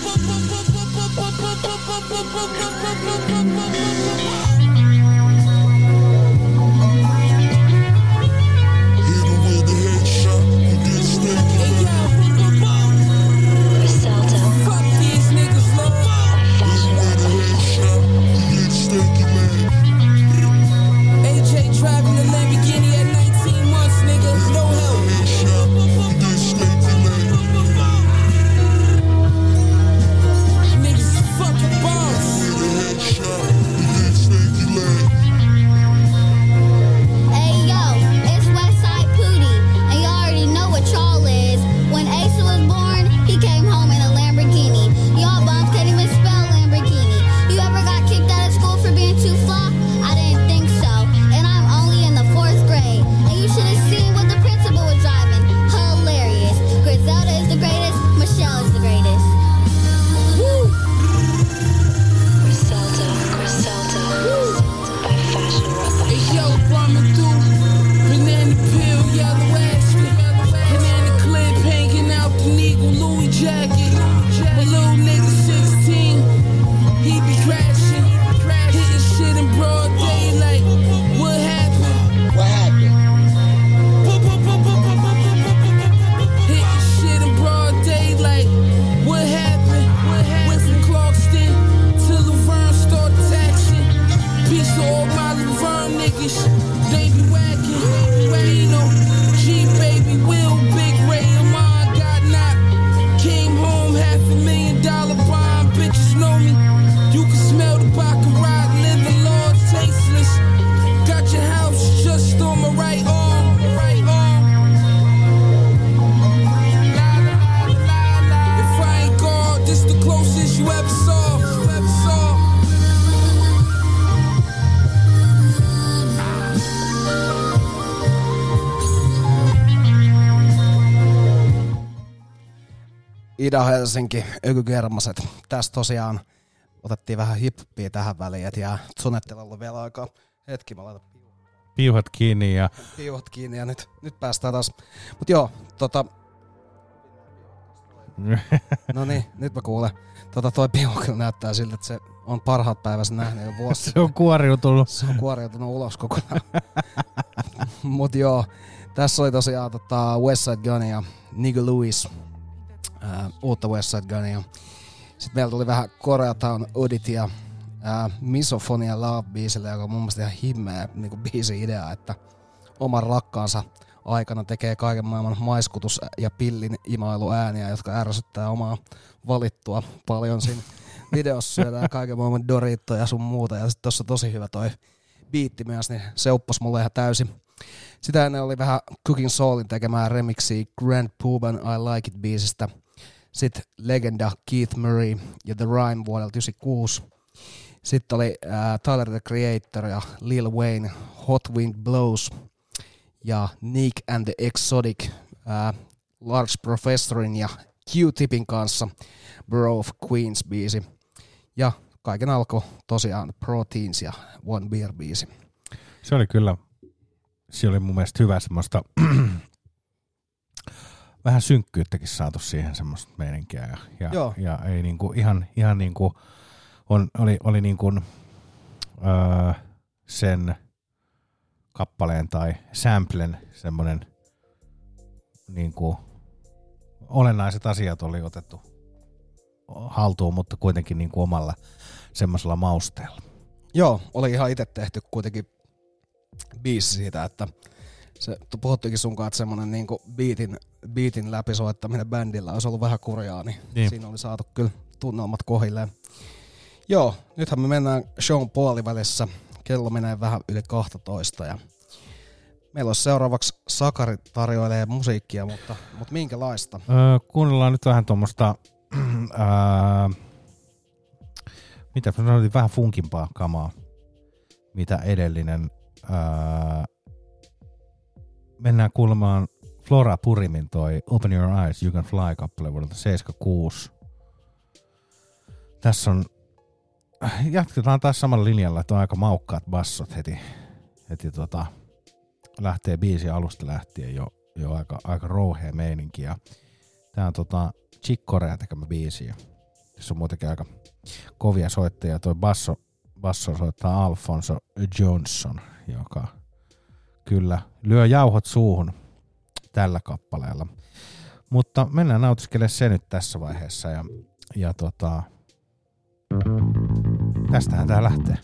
Ida-Helsinki, Ökykermaset. Tässä tosiaan otettiin vähän hip-hoppia tähän väliin, et jää Tsunettelalle vielä aikaa. Hetki, mä laitan piuhat kiinni ja... Piuhat kiinni ja nyt päästään taas. Mut joo, Noniin, nyt mä kuulen. Toi piuha kyllä näyttää siltä, että se on parhaat päivänsä nähnyt jo vuosi. Se on kuoriutunut. Se on kuoriutunut ulos kokonaan. Mut joo, tässä oli tosiaan Westside Gunn ja Nigel Lewis. Uutta Westside Gunnea. Sitten meillä tuli vähän Koreatown Odittia Misofonia Love-biisille, joka on mun mielestä ihan himmeä niinku biisi-idea, että oman rakkaansa aikana tekee kaiken maailman maiskutus- ja pillin imailuääniä, jotka ärsyttää omaa valittua paljon. Siinä videossa syödään kaiken maailman Doritoja ja sun muuta, ja sitten tossa tosi hyvä toi biitti myös, niin se uppos mulle ihan täysin. Sitä ennen oli vähän Cooking Soulin tekemään remixiä Grand Puban I Like It -biisistä. Sitten legenda Keith Murray ja The Rhyme vuodelta 1996. Sitten oli Tyler the Creator ja Lil Wayne Hot Wind Blows. Ja Nick and the Exotic, Large Professorin ja Q-Tipin kanssa, Borough of Queens biisi. Ja kaiken alkoi tosiaan Proteins ja One Beer biisi. Se oli kyllä, se oli mun mielestä hyvä semmoista, vähän synkkyyttäkin saatu siihen semmoista meininkiä. Ja ei niinku ihan niinku, oli niinku sen kappaleen tai samplen semmoinen niinku olennaiset asiat oli otettu haltuun, mutta kuitenkin niinku omalla semmoisella mausteella. Joo, oli ihan itse tehty kuitenkin biisi siitä, että se puhuttiinkin sunkaan, että semmoinen niinku biitin läpi soittaminen bändillä olisi ollut vähän kurjaa, niin siinä oli saatu kyllä tunnelmat kohilleen. Joo, nythän me mennään shown puolivälissä. Kello menee vähän yli 12 ja meillä on seuraavaksi Sakari tarjoilee musiikkia, mutta minkälaista? Kuunnellaan nyt vähän tuommoista, mitä sanoisin, vähän funkimpaa kamaa, mitä edellinen. Mennään kuulemaan Flora Purimin toi Open Your Eyes You Can Fly -kappale vuodelta 76. Tässä on, jatketaan taas samalla linjalla, että on aika maukkaat bassot heti lähtee biisi alusta lähtien jo aika rouhea meininki. Ja tää on Chipkoren tekemä biisi. Tässä on muutenkin aika kovia soittajia. Toi basso soittaa Alfonso Johnson, joka kyllä lyö jauhot suuhun tällä kappaleella. Mutta mennään nautiskelemaan se nyt tässä vaiheessa ja tästähän tää lähtee.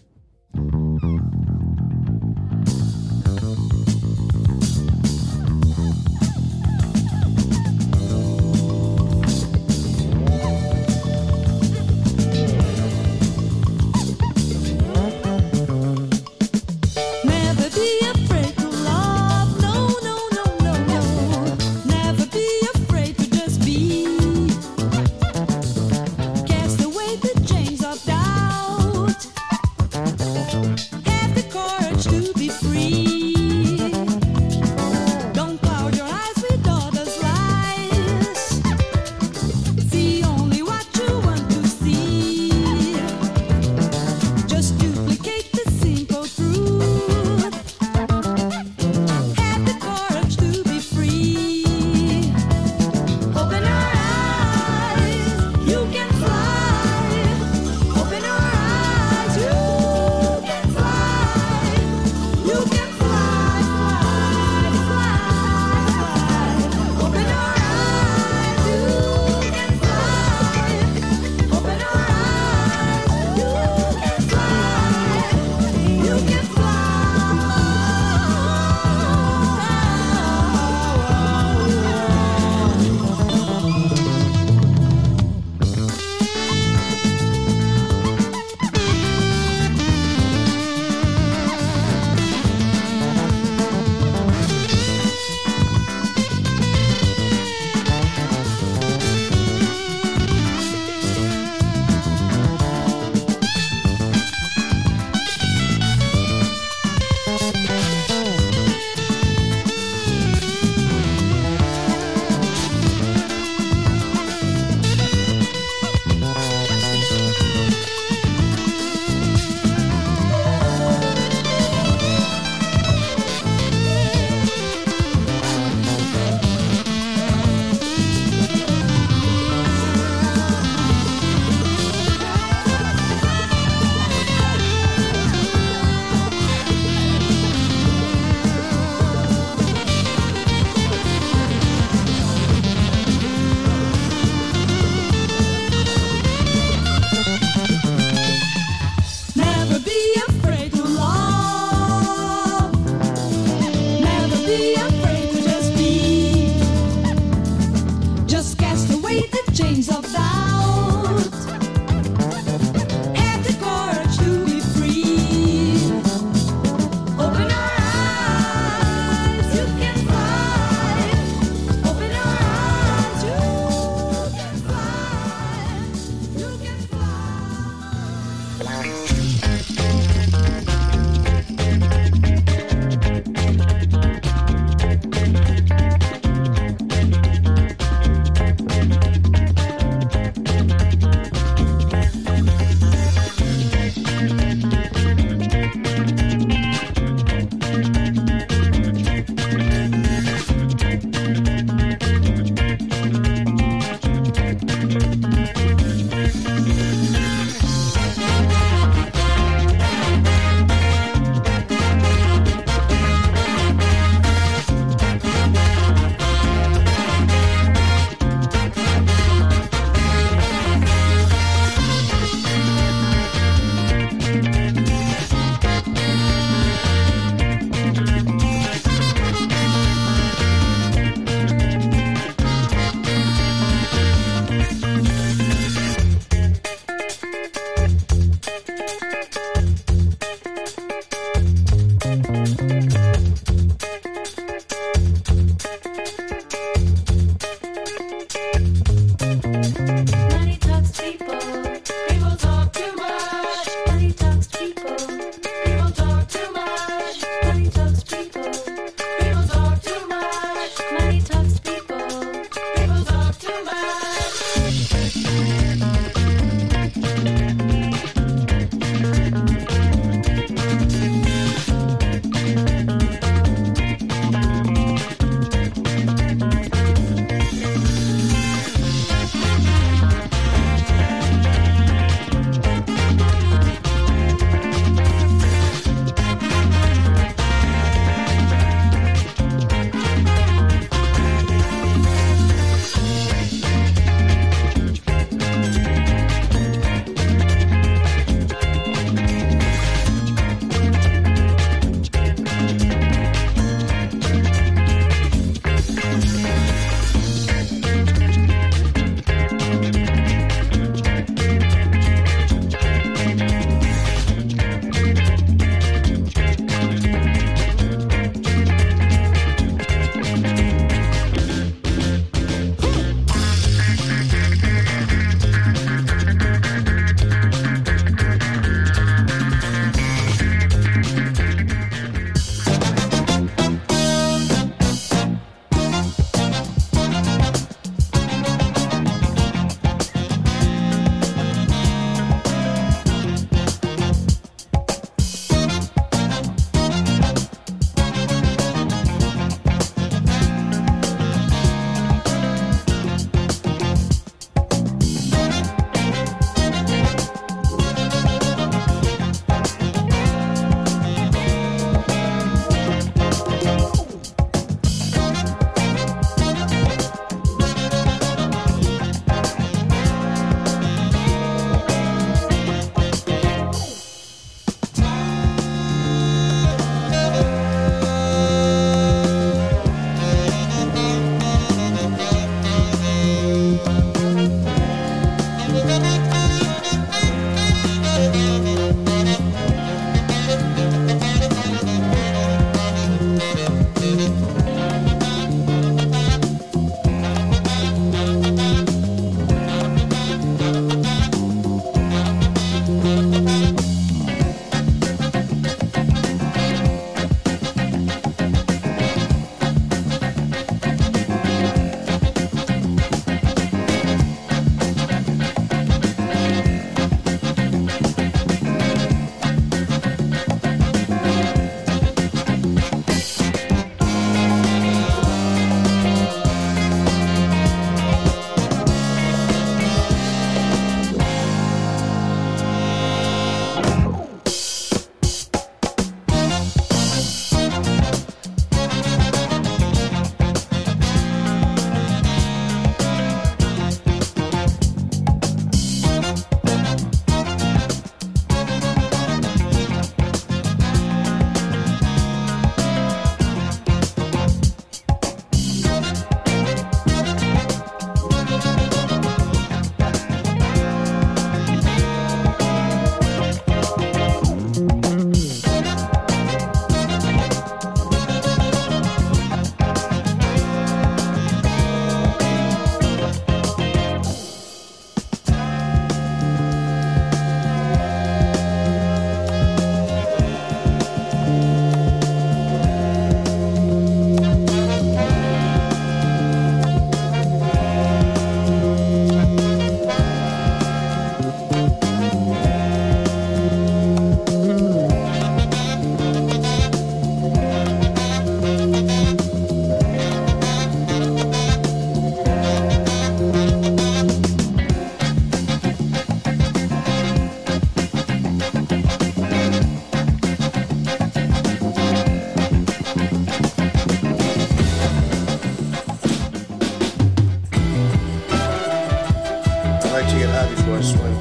like to get high before I swim.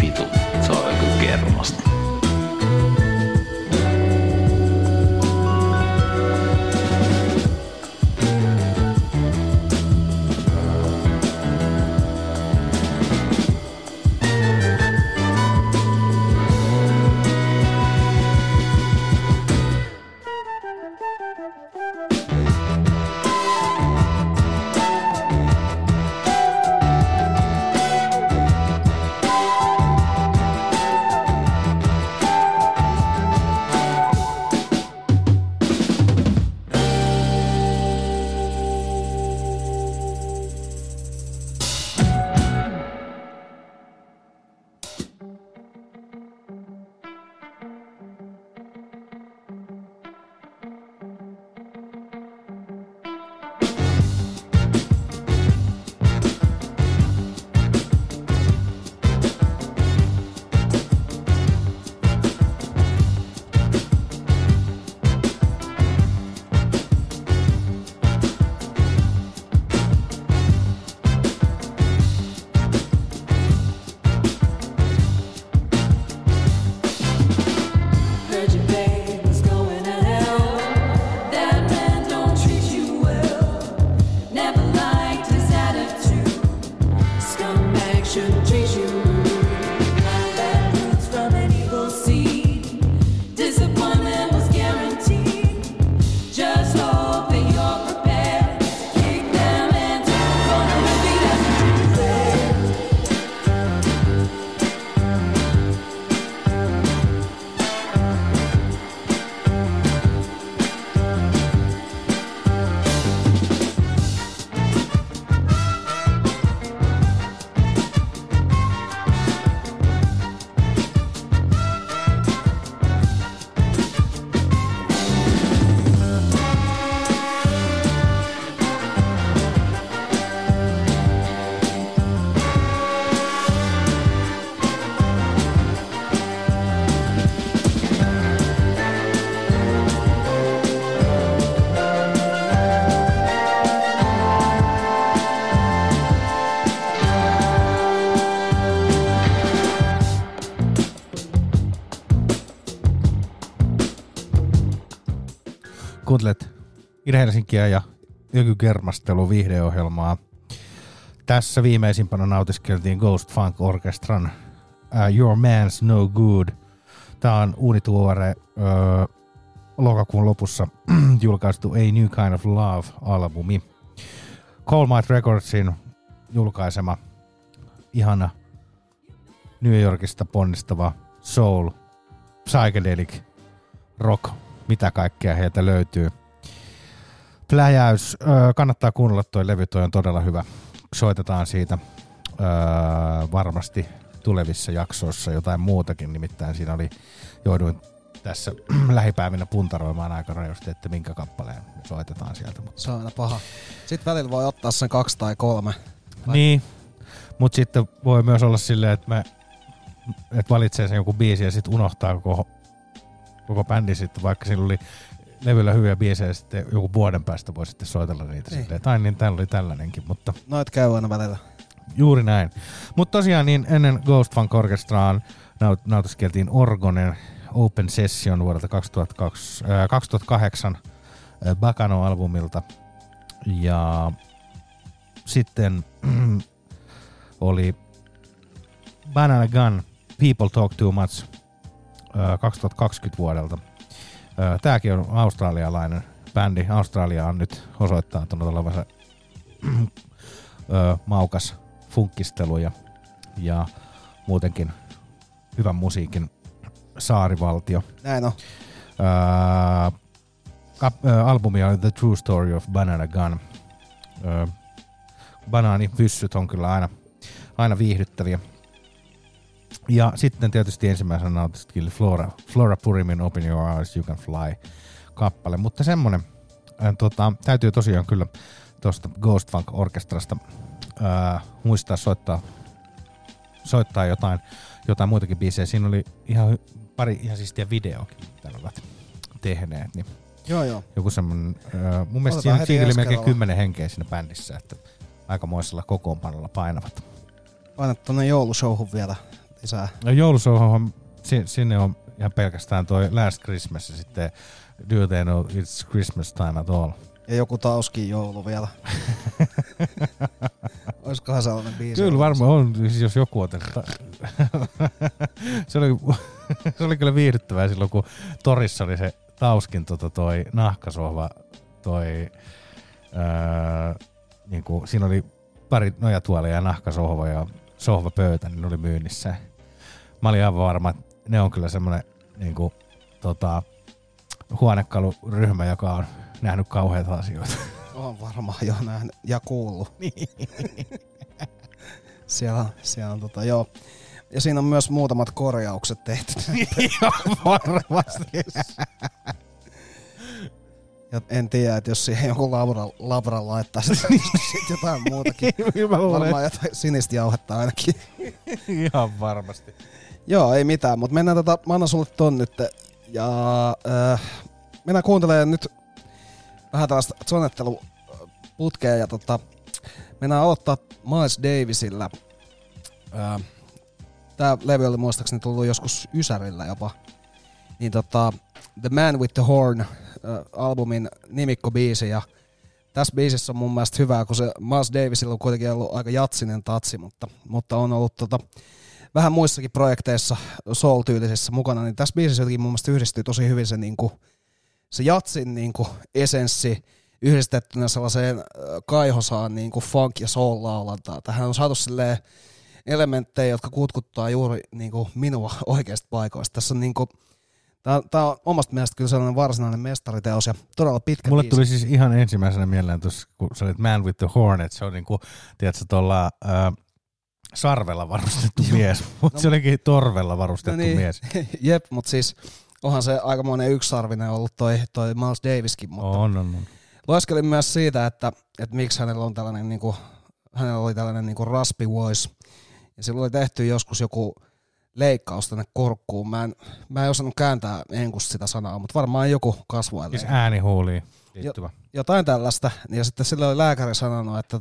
Vitu, se on joku kermasta. Kuuntelet Yle Helsinkiä ja Ökykermastelu vihdeohjelmaa. Tässä viimeisimpänä nautiskeltiin Ghost Funk Orchestran Your Man's No Good. Tämä on uunituore lokakuun lopussa julkaistu A New Kind of Love-albumi. Coalmite Recordsin julkaisema ihana New Yorkista ponnistava soul, psychedelic rock. Mitä kaikkea heiltä löytyy. Pläjäys. Kannattaa kuunnella toi levy, toi on todella hyvä. Soitetaan siitä varmasti tulevissa jaksoissa jotain muutakin. Nimittäin siinä oli, jouduin tässä lähipäivinä puntaroimaan aika rajusti, että minkä kappaleen soitetaan sieltä. Mutta. Se on aina paha. Sitten välillä voi ottaa sen 2 tai 3. Vai? Niin, mutta sitten voi myös olla silleen, että valitsee sen joku biisi ja sitten unohtaa koko bändi sitten, vaikka sillä oli levyllä hyviä biisejä, sitten joku vuoden päästä voi sitten soitella niitä silleen. Tai niin, täällä oli tällainenkin, mutta... Noit käy aina välillä. Juuri näin. Mutta tosiaan niin ennen Ghost Funk Orchestraan nautiskeltiin Orgonen Open Session vuodelta 2008 Bacano-albumilta. Ja sitten oli Banana Gun People Talk Too Much 2020 vuodelta. Tämäkin on australialainen bändi. Australia on nyt osoittautunut olevansa maukas funkkistelu ja muutenkin hyvän musiikin saarivaltio. Näin on. Albumi on The True Story of Banana Gun. Banaanipyssyt on kyllä aina viihdyttäviä. Ja sitten tietysti ensimmäisenä nautittiin Flora Purimin Open Your Eyes You Can Fly -kappale, mutta semmonen täytyy tosiaan kyllä tuosta Ghost Funk Orchestrasta muistaa soittaa jotain muitakin biisejä. Siinä oli ihan pari ihan siistiä videokin, mitä ovat tehneet. Niin joo. Joku semmonen, mun mielestä siinä oli melkein 10 henkeä siinä bändissä, että aikamoisella kokoonpanolla painavat. Aina tuonne joulushowhun vielä lisää. No joulushowhun, sinne on ihan pelkästään toi Last Christmas ja sitten Do They Know It's Christmas Time at All. Ja joku tauskin joulu vielä. Olisikohan sellainen biisi? Kyllä varmaan on, siis jos joku otetaan. Se oli kyllä viihdyttävää silloin, kun torissa oli se tauskin toi nahkasohva. Niinku, siinä oli pari nojatuolia ja nahkasohva ja sohvapöytä, niin ne oli myynnissä. Mä olin aivan varma, että ne on kyllä semmoinen niinku, huonekaluryhmä, joka on nähnyt kauheita asioita. On varmaan jo nähnyt ja kuullut. Niin. Siellä on joo. Ja siinä on myös muutamat korjaukset tehty. Joo, varmasti. Ja en tiedä, että jos siihen joku labra laittaisi, niin sitten jotain muutakin. Varmaan jotain sinistä jauhetta ainakin. Ihan varmasti. Joo, ei mitään, mutta mennään mä annan sulle ton nyt. Ja mennään kuuntelemaan nyt vähän tällaista sonetteluputkea ja mennään aloittaa Miles Davisillä. Tää levy oli muistaakseni tullut joskus Ysärillä jopa. Niin The Man with the Horn albumin nimikkobiisi, ja tässä biisissä on mun mielestä hyvää, kun se Miles Davisilla on kuitenkin ollut aika jatsinen tatsi, mutta on ollut vähän muissakin projekteissa soul-tyylisissä mukana, niin tässä biisissä jotenkin mun mielestä yhdistyy tosi hyvin se, se jatsin esenssi yhdistettynä sellaiseen kaihosaan funk- ja soul-laulantaan. Tähän on saatu silleen elementtejä, jotka kutkuttaa juuri minua oikeista paikoista. Tässä on Tämä on omasta mielestä kyllä sellainen varsinainen mestariteos ja todella pitkä Mulle biisi. Tuli siis ihan ensimmäisenä mieleen tuossa, kun sä olit Man with the Horn, että se on tiedätkö, tuolla sarvella varustettu mies, mutta se olikin torvella varustettu mies. Jep, mutta siis onhan se aikamoinen yksisarvinen ollut toi Miles Daviskin. Mutta on. Lueskelin myös siitä, että miksi hänellä oli tällainen niin kuin raspy voice, ja sillä oli tehty joskus joku leikkaus tänne korkkuun. Mä en osannut kääntää enkusta sitä sanaa, mutta varmaan joku kasvoilee. Siis äänihuuliin liittyvä. Jotain tällaista. Ja sitten sillä oli lääkäri sanonut, että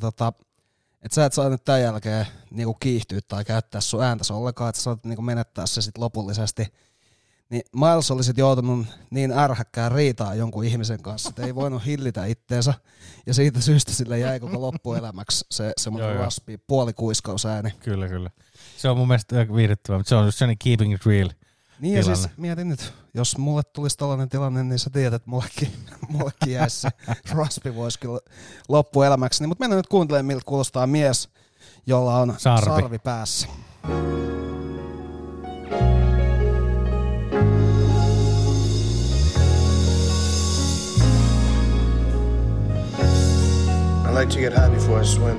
sä et saa nyt tämän jälkeen kiihtyä tai käyttää sun ääntäsi ollenkaan, että sä saat menettää se sitten lopullisesti. Niin Miles oli sitten joutunut niin ärhäkkään riitaan jonkun ihmisen kanssa, että ei voinut hillitä itteensä. Ja siitä syystä sille jäi koko loppuelämäksi se semmoinen raspi puolikuiskausääni. Kyllä, kyllä. Se on mun mielestä viihdyttävää, mutta se on just sellainen keeping it real niin tilanne. Ja siis mietin nyt, jos mulle tulisi tällainen tilanne, niin sä tiedät, että mullekin jäisi se raspi voisi kyllä loppuelämäksi. Niin, mutta mennään nyt kuuntelemaan, miltä kuulostaa mies, jolla on sarvi päässä. I like to get high before I swim.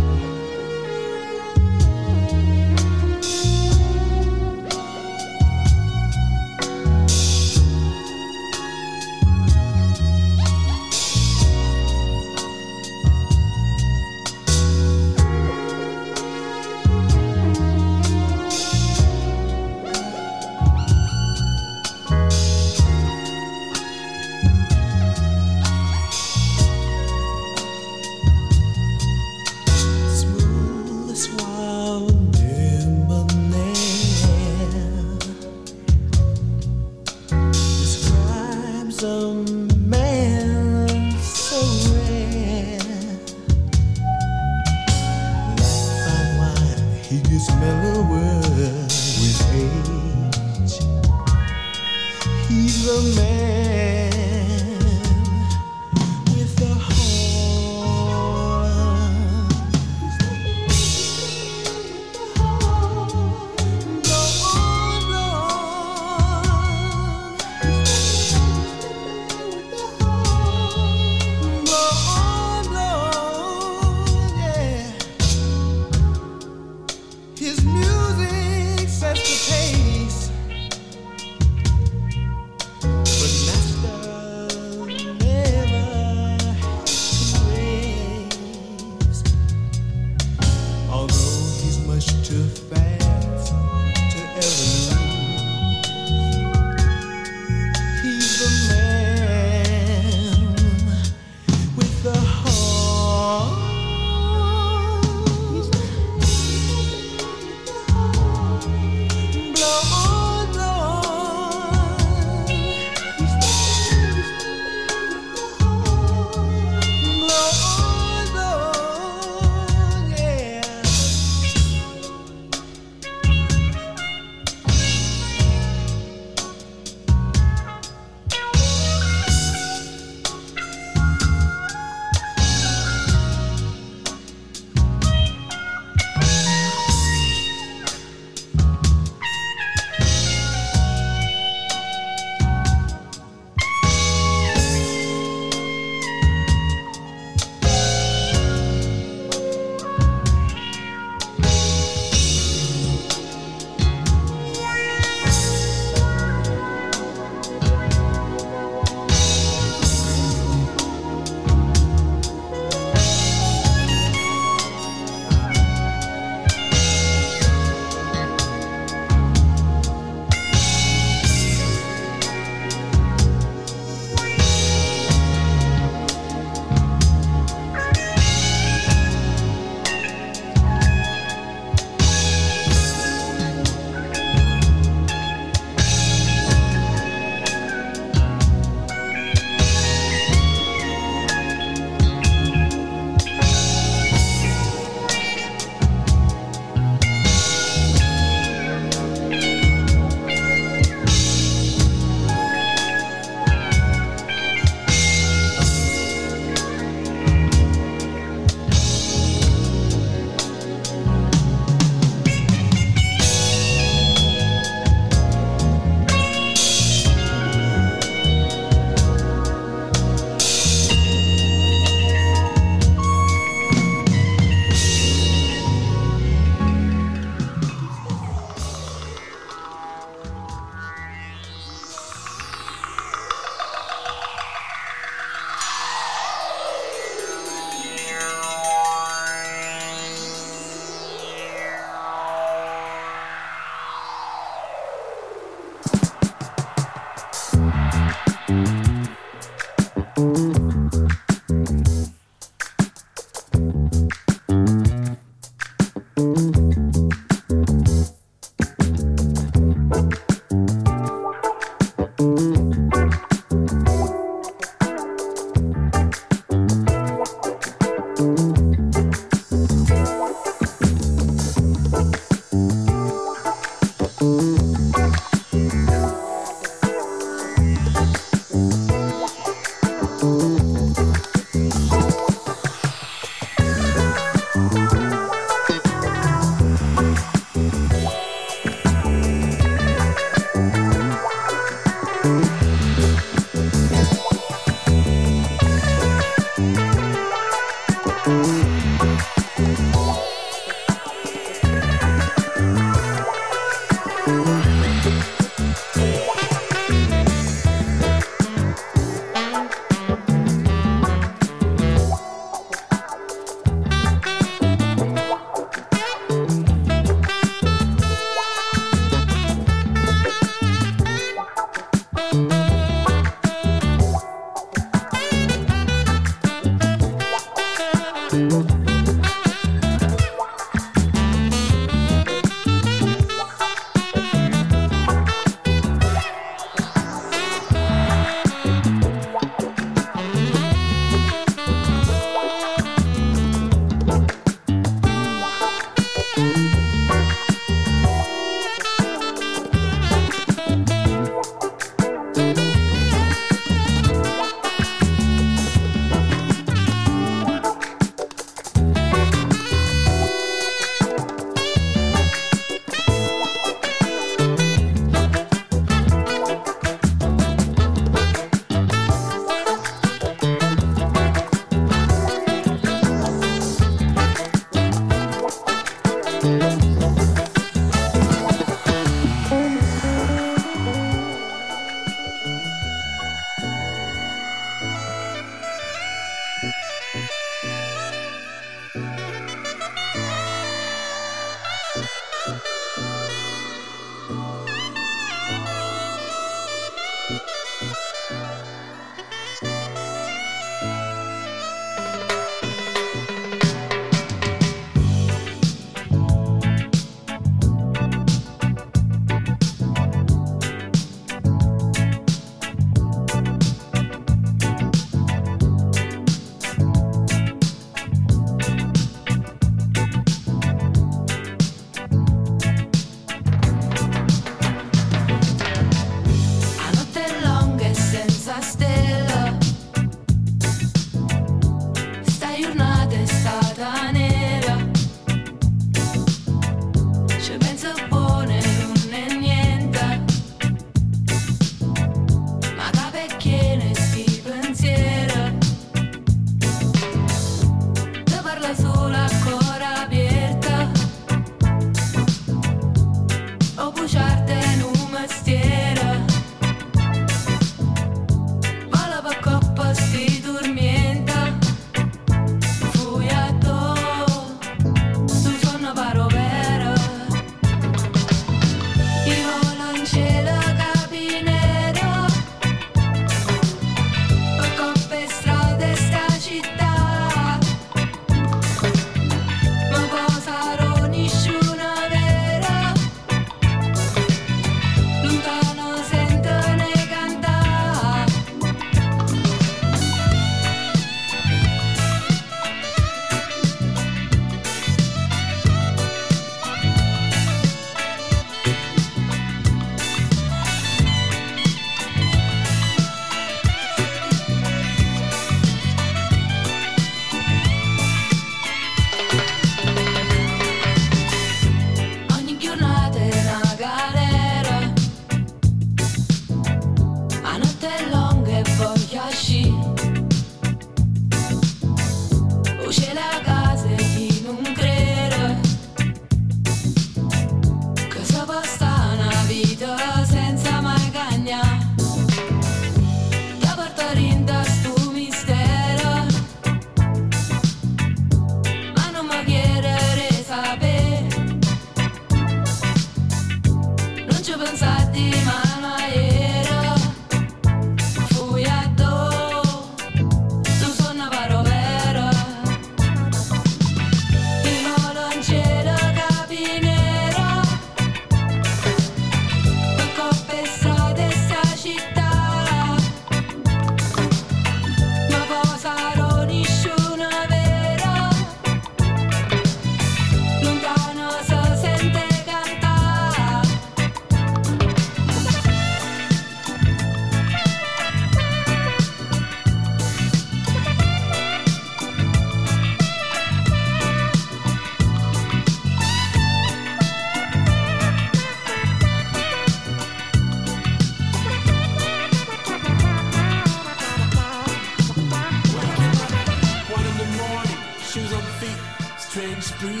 breathing.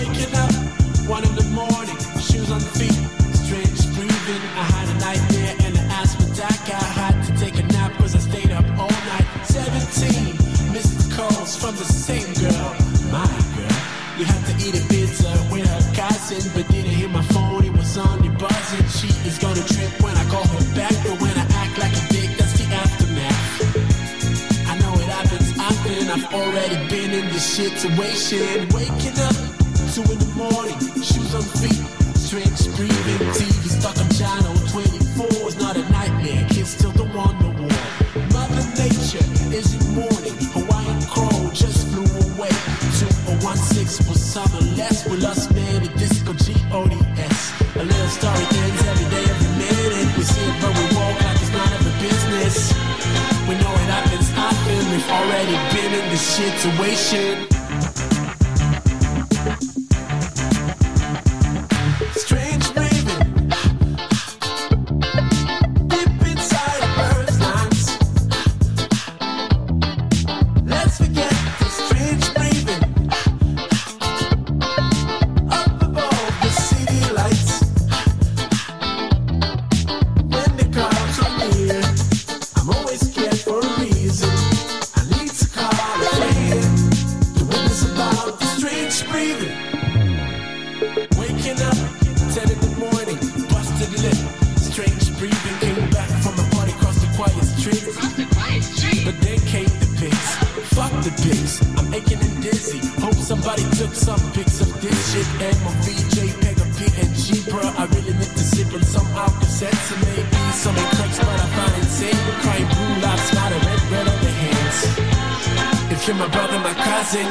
Waking up, 1 a.m, shoes on the feet, strange breathing. I had a nightmare and an asthmatic. I had to take a nap because I stayed up all night. 17 missed calls from the same girl, my girl. You had to eat a pizza with her cousin, but didn't hear my phone, it was on the buzzing. She is gonna trip when I call her back, but when I act like a dick, that's the aftermath. I know it happens often, I've already been in this situation. Waking up, 2 a.m, shoes on feet, strange breathing, TV stuck on channel 24. It's not a nightmare, kids still don't want no war. Mother Nature is in mourning, Hawaiian crow just flew away. 2016 was summer less, with us man in disco GODS. A little story ends every day, every minute. We see it but we walk like it's none of our business. We know it happens often, we've already been in this situation.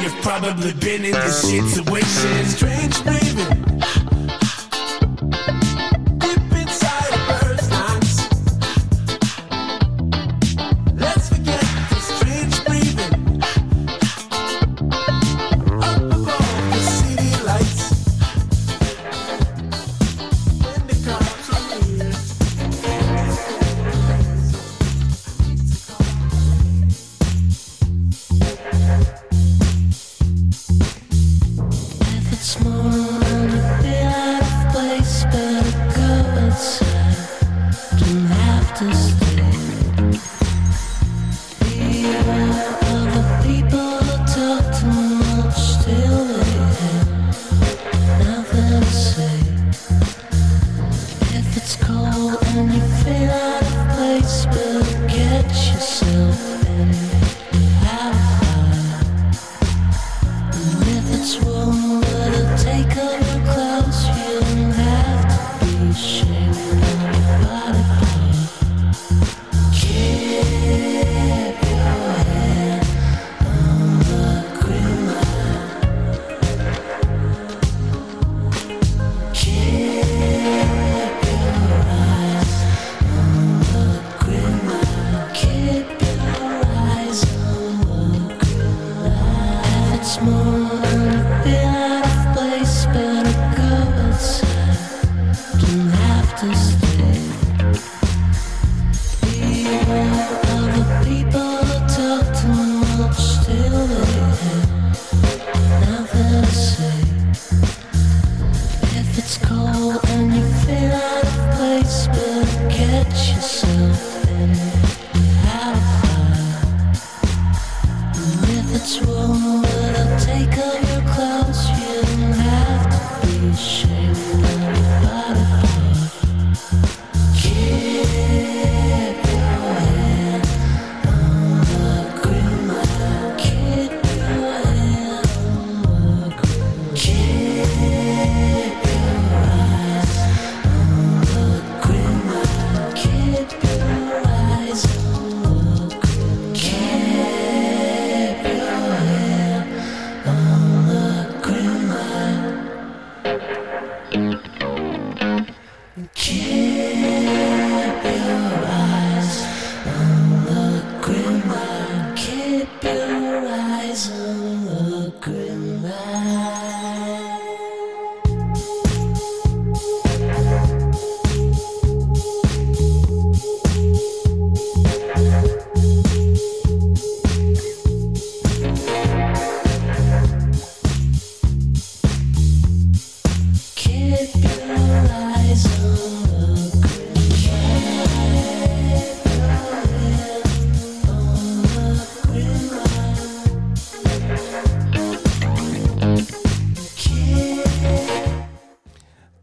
You've probably been in this situation. Strange breathing. Keep your eyes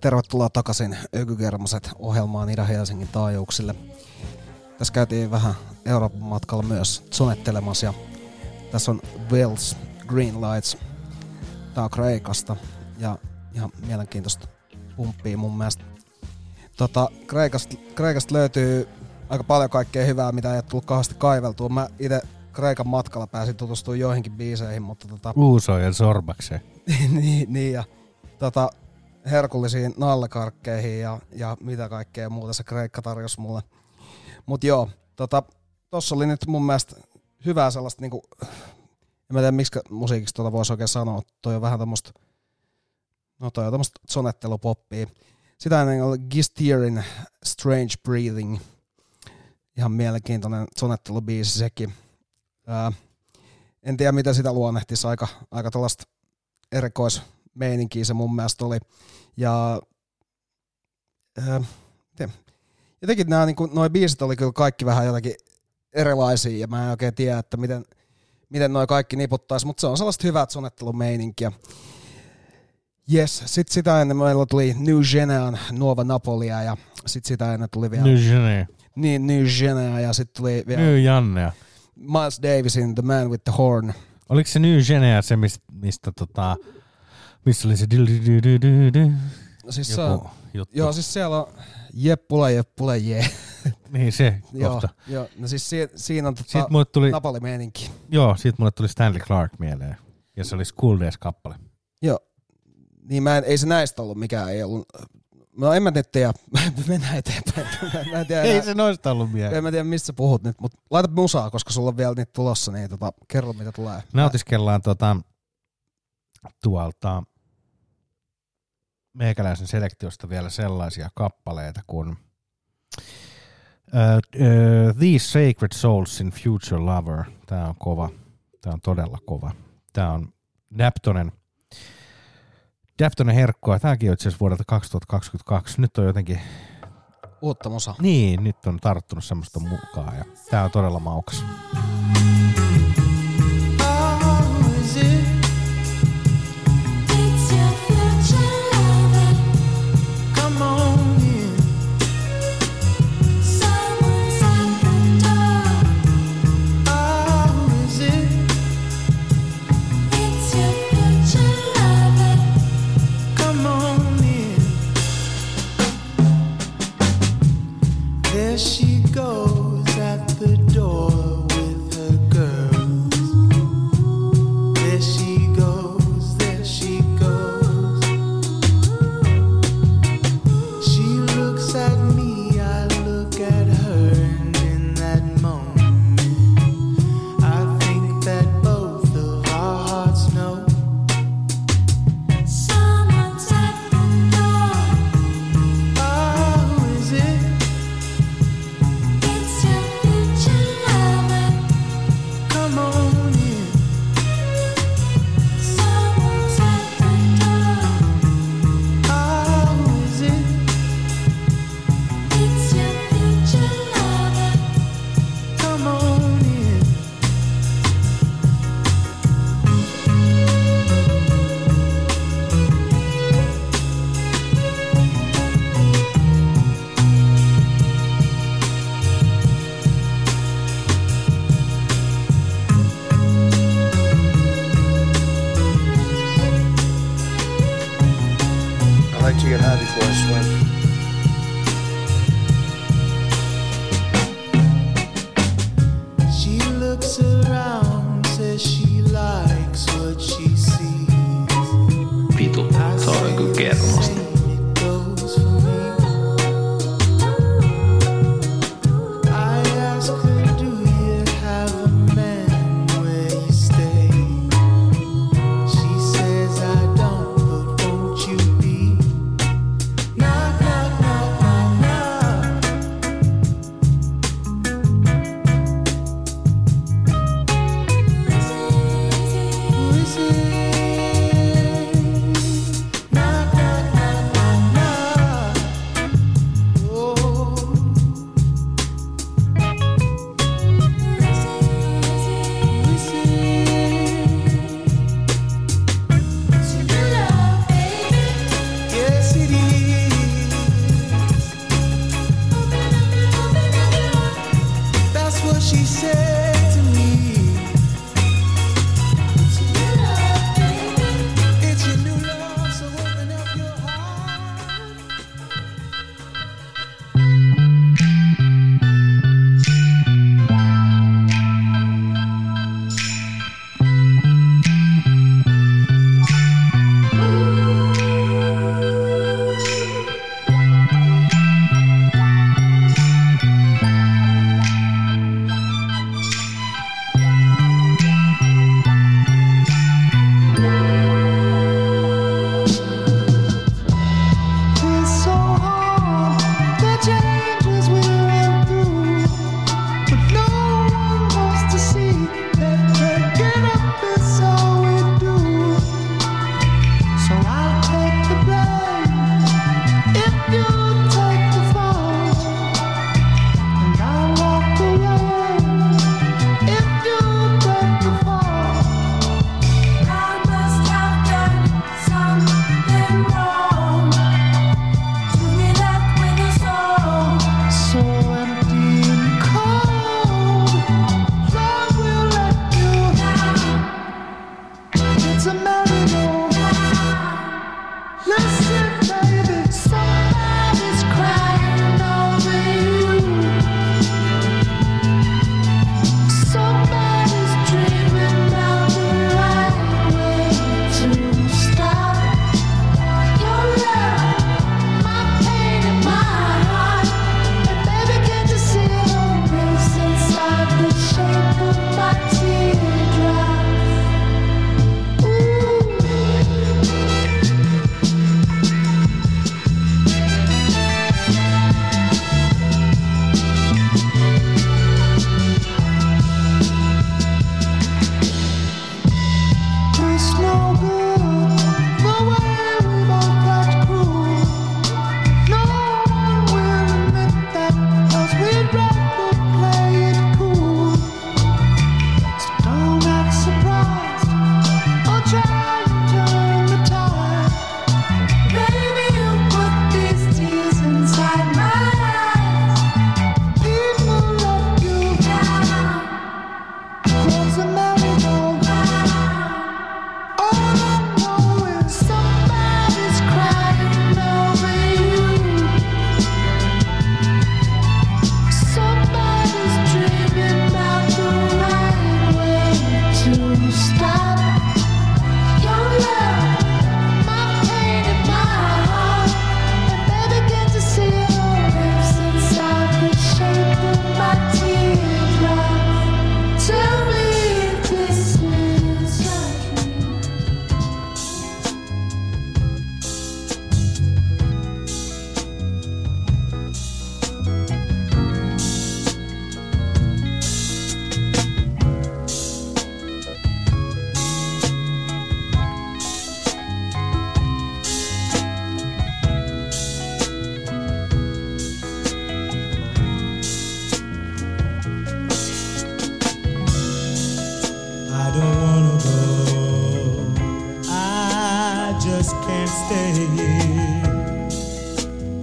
Tervetuloa takaisin Ökykermaset ohjelmaan Ida-Helsingin taajuuksille. Tässä käytiin vähän Euroopan matkalla myös sonettelemassa. Tässä on Wells Green Lights. Tää on Kreikasta ja ihan mielenkiintoista pumppia mun mielestä. Kreikasta löytyy aika paljon kaikkea hyvää, mitä ei ole tullut kahdesti kaiveltua. Mä itse Kreikan matkalla pääsin tutustumaan joihinkin biiseihin, mutta Uusojen sormakseen. niin ja herkullisiin nallekarkkeihin ja mitä kaikkea muuta se Kreikka tarjosi mulle. Mut joo, tossa oli nyt mun mielestä hyvää sellaista niinku, en mä tiedä miksi musiikiksi voisi oikein sanoa, toi on vähän tämmöstä, toi on tämmöstä sonettelupoppia. Sitä ennen oli Gisterin Strange Breathing, ihan mielenkiintoinen sonettelubiisi sekin. En tiedä mitä sitä luonnehtisi, aika tollaista erikoismeininkiä se mun mielestä oli. Ja jotenkin nämä niin noi biisit oli kyllä kaikki vähän jotenkin erilaisia ja mä en oikein tiedä, että miten noi kaikki niputtaisi, mutta se on sellaista hyvää sonettelumeininkiä. Jes, sit sitä ennen meillä tuli Nu Genean Nuova Napolia ja sit sitä ennen tuli vielä Nu Genea ja sit tuli vielä Nu Jannea. Miles Davisin The Man with the Horn. Oliko se Nu Genea se, missä oli se siis joku juttu? Joo, siis siellä on jeppule jee. Niin se kohta. Joo, no siis siinä on Napoli-meininki. Joo, siitä mulle tuli Stanley Clark mieleen. Ja se oli School Days-kappale. Joo, niin ei se näistä ollut mikään, ei ollut. No en mä nyt tiedä, mennään eteenpäin. Ei se noista ollut mieleen. En mä tiedä mistä puhut nyt, mutta laita musaa, koska sulla on vielä niitä tulossa, niin kerro mitä tulee. Nautiskellaan tuolta meikäläisen selektiosta vielä sellaisia kappaleita kuin These Sacred Souls in Future Lover. Tää on kova. Tää on todella kova. Tää on Daptonen herkkoa. Tääkin on itse asiassa vuodelta 2022. Nyt on jotenkin uutta musaa. Niin, nyt on tarttunut semmoista mukaan ja tää on todella maukas.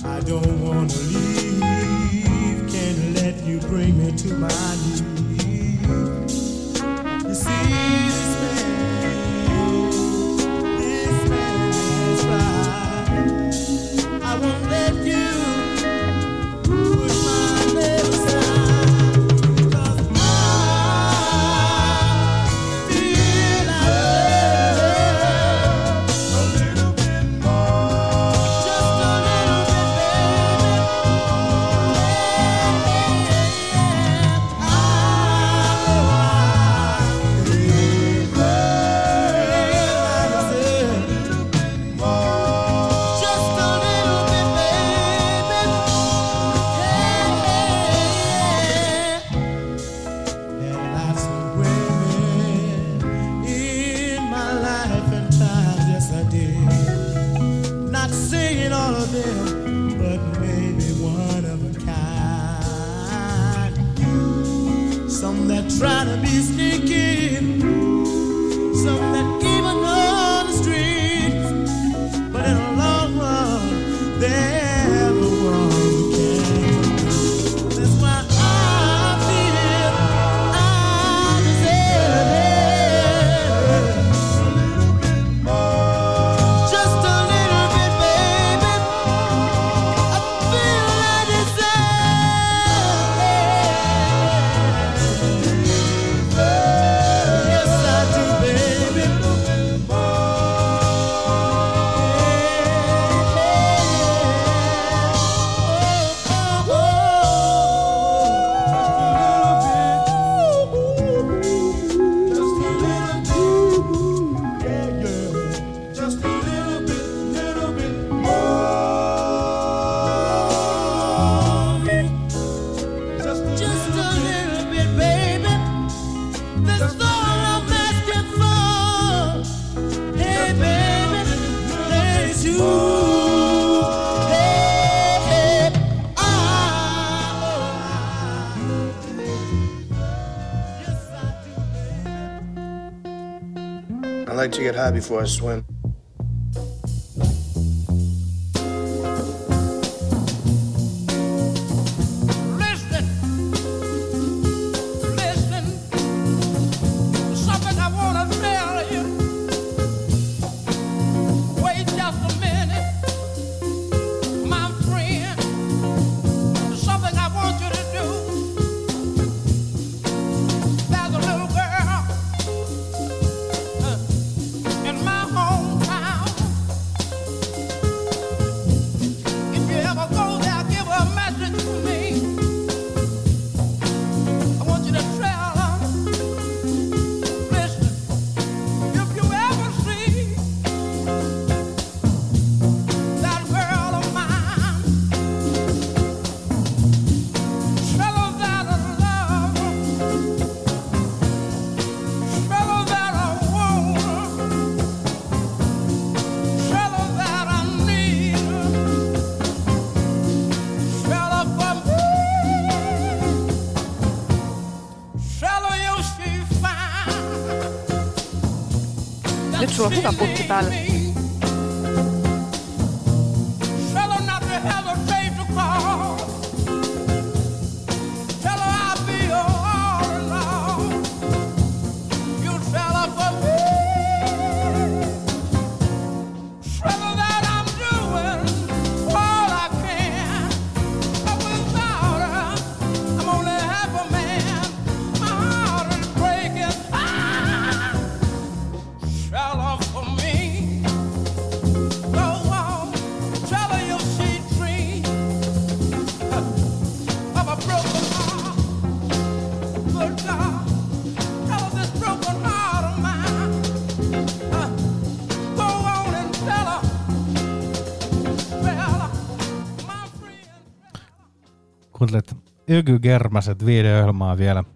I don't want to leave. Can't let you bring me to my knees. You see, this man is right. I won't let you. Trying to be sneaky, some that even on the streets, but in the long run, they're the ones who can. That's why I feel I deserve it. A little bit more, just a little bit, baby. I feel I deserve it. I like to get high before I swim. Nyt sulla on hyvä putki päällä. Kuuntelet Yky-Kermäset videoilmaa vielä 5,5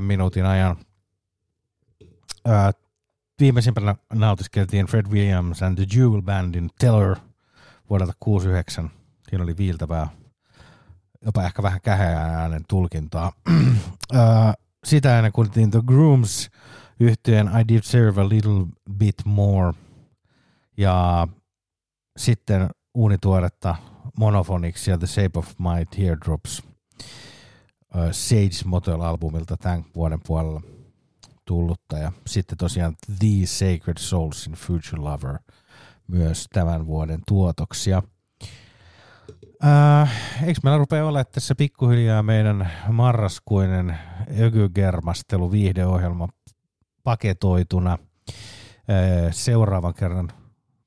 minuutin ajan. Viimeisimpänä nautiskeltiin Fred Williams and the Jewel Bandin Teller vuodelta 69. Siinä oli viiltävää, jopa ehkä vähän käheään äänen tulkintaa. Sitä ennen kuultiin The Grooms-yhtyeen I Deserve a Little Bit More. Ja sitten uunituoretta Monophonics ja The Shape of My Teardrops Sage Motel-albumilta tämän vuoden puolella tullutta. Ja sitten tosiaan The Sacred Souls in Future Lover myös tämän vuoden tuotoksia. Eikö meillä rupea olemaan tässä pikkuhiljaa meidän marraskuinen ökygermastelu viihdeohjelma paketoituna. Seuraavan kerran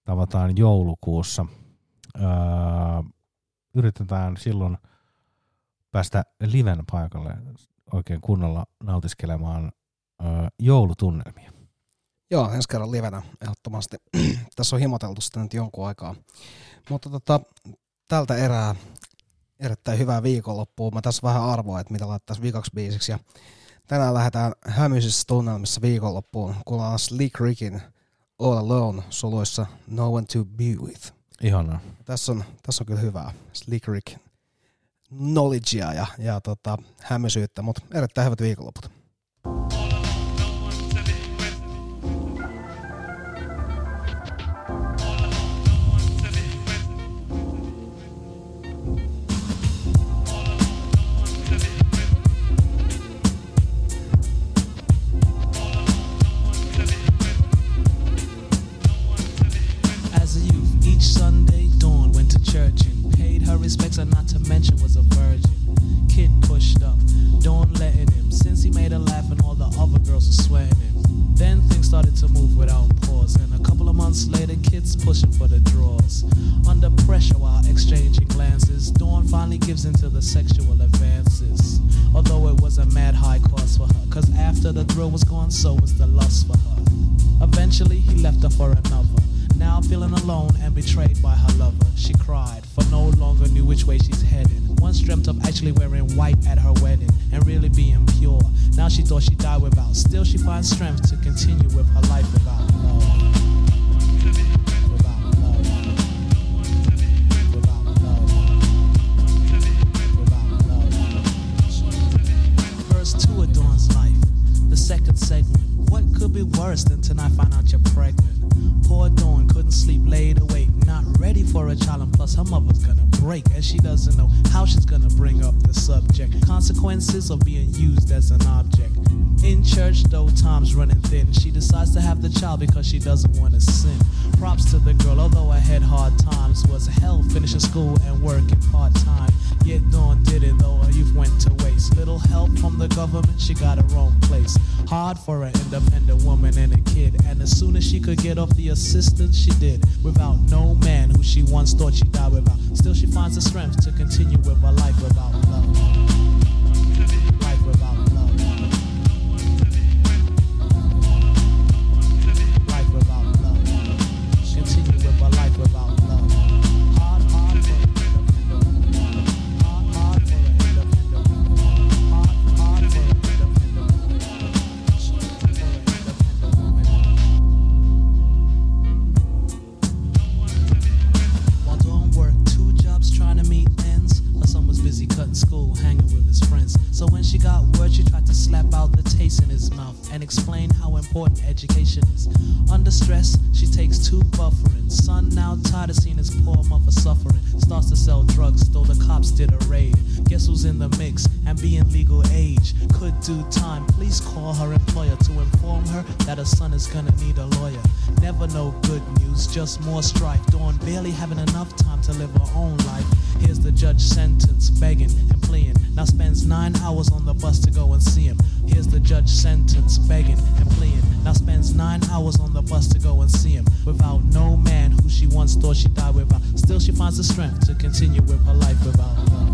tavataan joulukuussa. Yritetään silloin päästä liven paikalle oikein kunnolla nautiskelemaan joulutunnelmia. Joo, ensi kerran livenä ehdottomasti. Tässä on himoteltu sitä nyt jonkun aikaa. Mutta tältä erää erittäin hyvää viikonloppua. Mä tässä vähän arvoin, että mitä laittaisiin viikaksi biisiksi. Ja tänään lähdetään hämyisissä tunnelmissa viikonloppuun. Kuullaan Slick Rickin All Alone suluissa No One To Be With. Ihanaa. Tässä on kyllä hyvää Slick Rick knowledgea ja hämyisyyttä, mutta erittäin hyvät viikonloput. Respects, and not to mention was a virgin. Kid pushed up, Dawn letting him. Since he made her laugh and all the other girls were sweating him. Then things started to move without pause. And a couple of months later, kids pushing for the drawers. Under pressure while exchanging glances, Dawn finally gives into the sexual advances. Although it was a mad high cost for her, cause after the thrill was gone, so was the lust for her. Eventually, he left her for another. Now feeling alone and betrayed by her lover, she cried, for no longer knew which way she's headed. Once dreamt of actually wearing white at her wedding and really being pure. Now she thought she died without. Still she finds strength to continue with her life without love. Worse than tonight, find out you're pregnant. Poor Dawn couldn't sleep, laid awake, not ready for a child, and plus her mother's gonna break, and she doesn't know how she's gonna bring up the subject. Consequences of being used as an object. In church, though time's running thin, she decides to have the child because she doesn't want to sin. Props to the girl, although I had hard times, was hell finishing school and working part-time. Yet Dawn did it, though her youth went to waste. Little help from the government, she got her own place. Hard for an independent woman and a kid, and as soon as she could get off the assistance, she did. Without no man who she once thought she died without. Still she finds the strength to continue with her life without love. Life without love. Explain how important education is. Under stress, she takes two buffering. Son now tired of seeing his poor mother suffering. Starts to sell drugs, though the cops did a raid. Guess who's in the mix and being legal age? Could do time. Please call her employer to inform her that her son is gonna need a lawyer. Never no good news, just more strife. Dawn barely having enough time to live her own life. Here's the judge sentence, begging and pleading. Now spends 9 hours on the bus to go and see him. Here's the judge sentence, begging and pleading. Now spends 9 hours on the bus to go and see him. Without no man who she once thought she died without. Still she finds the strength to continue with her life without love.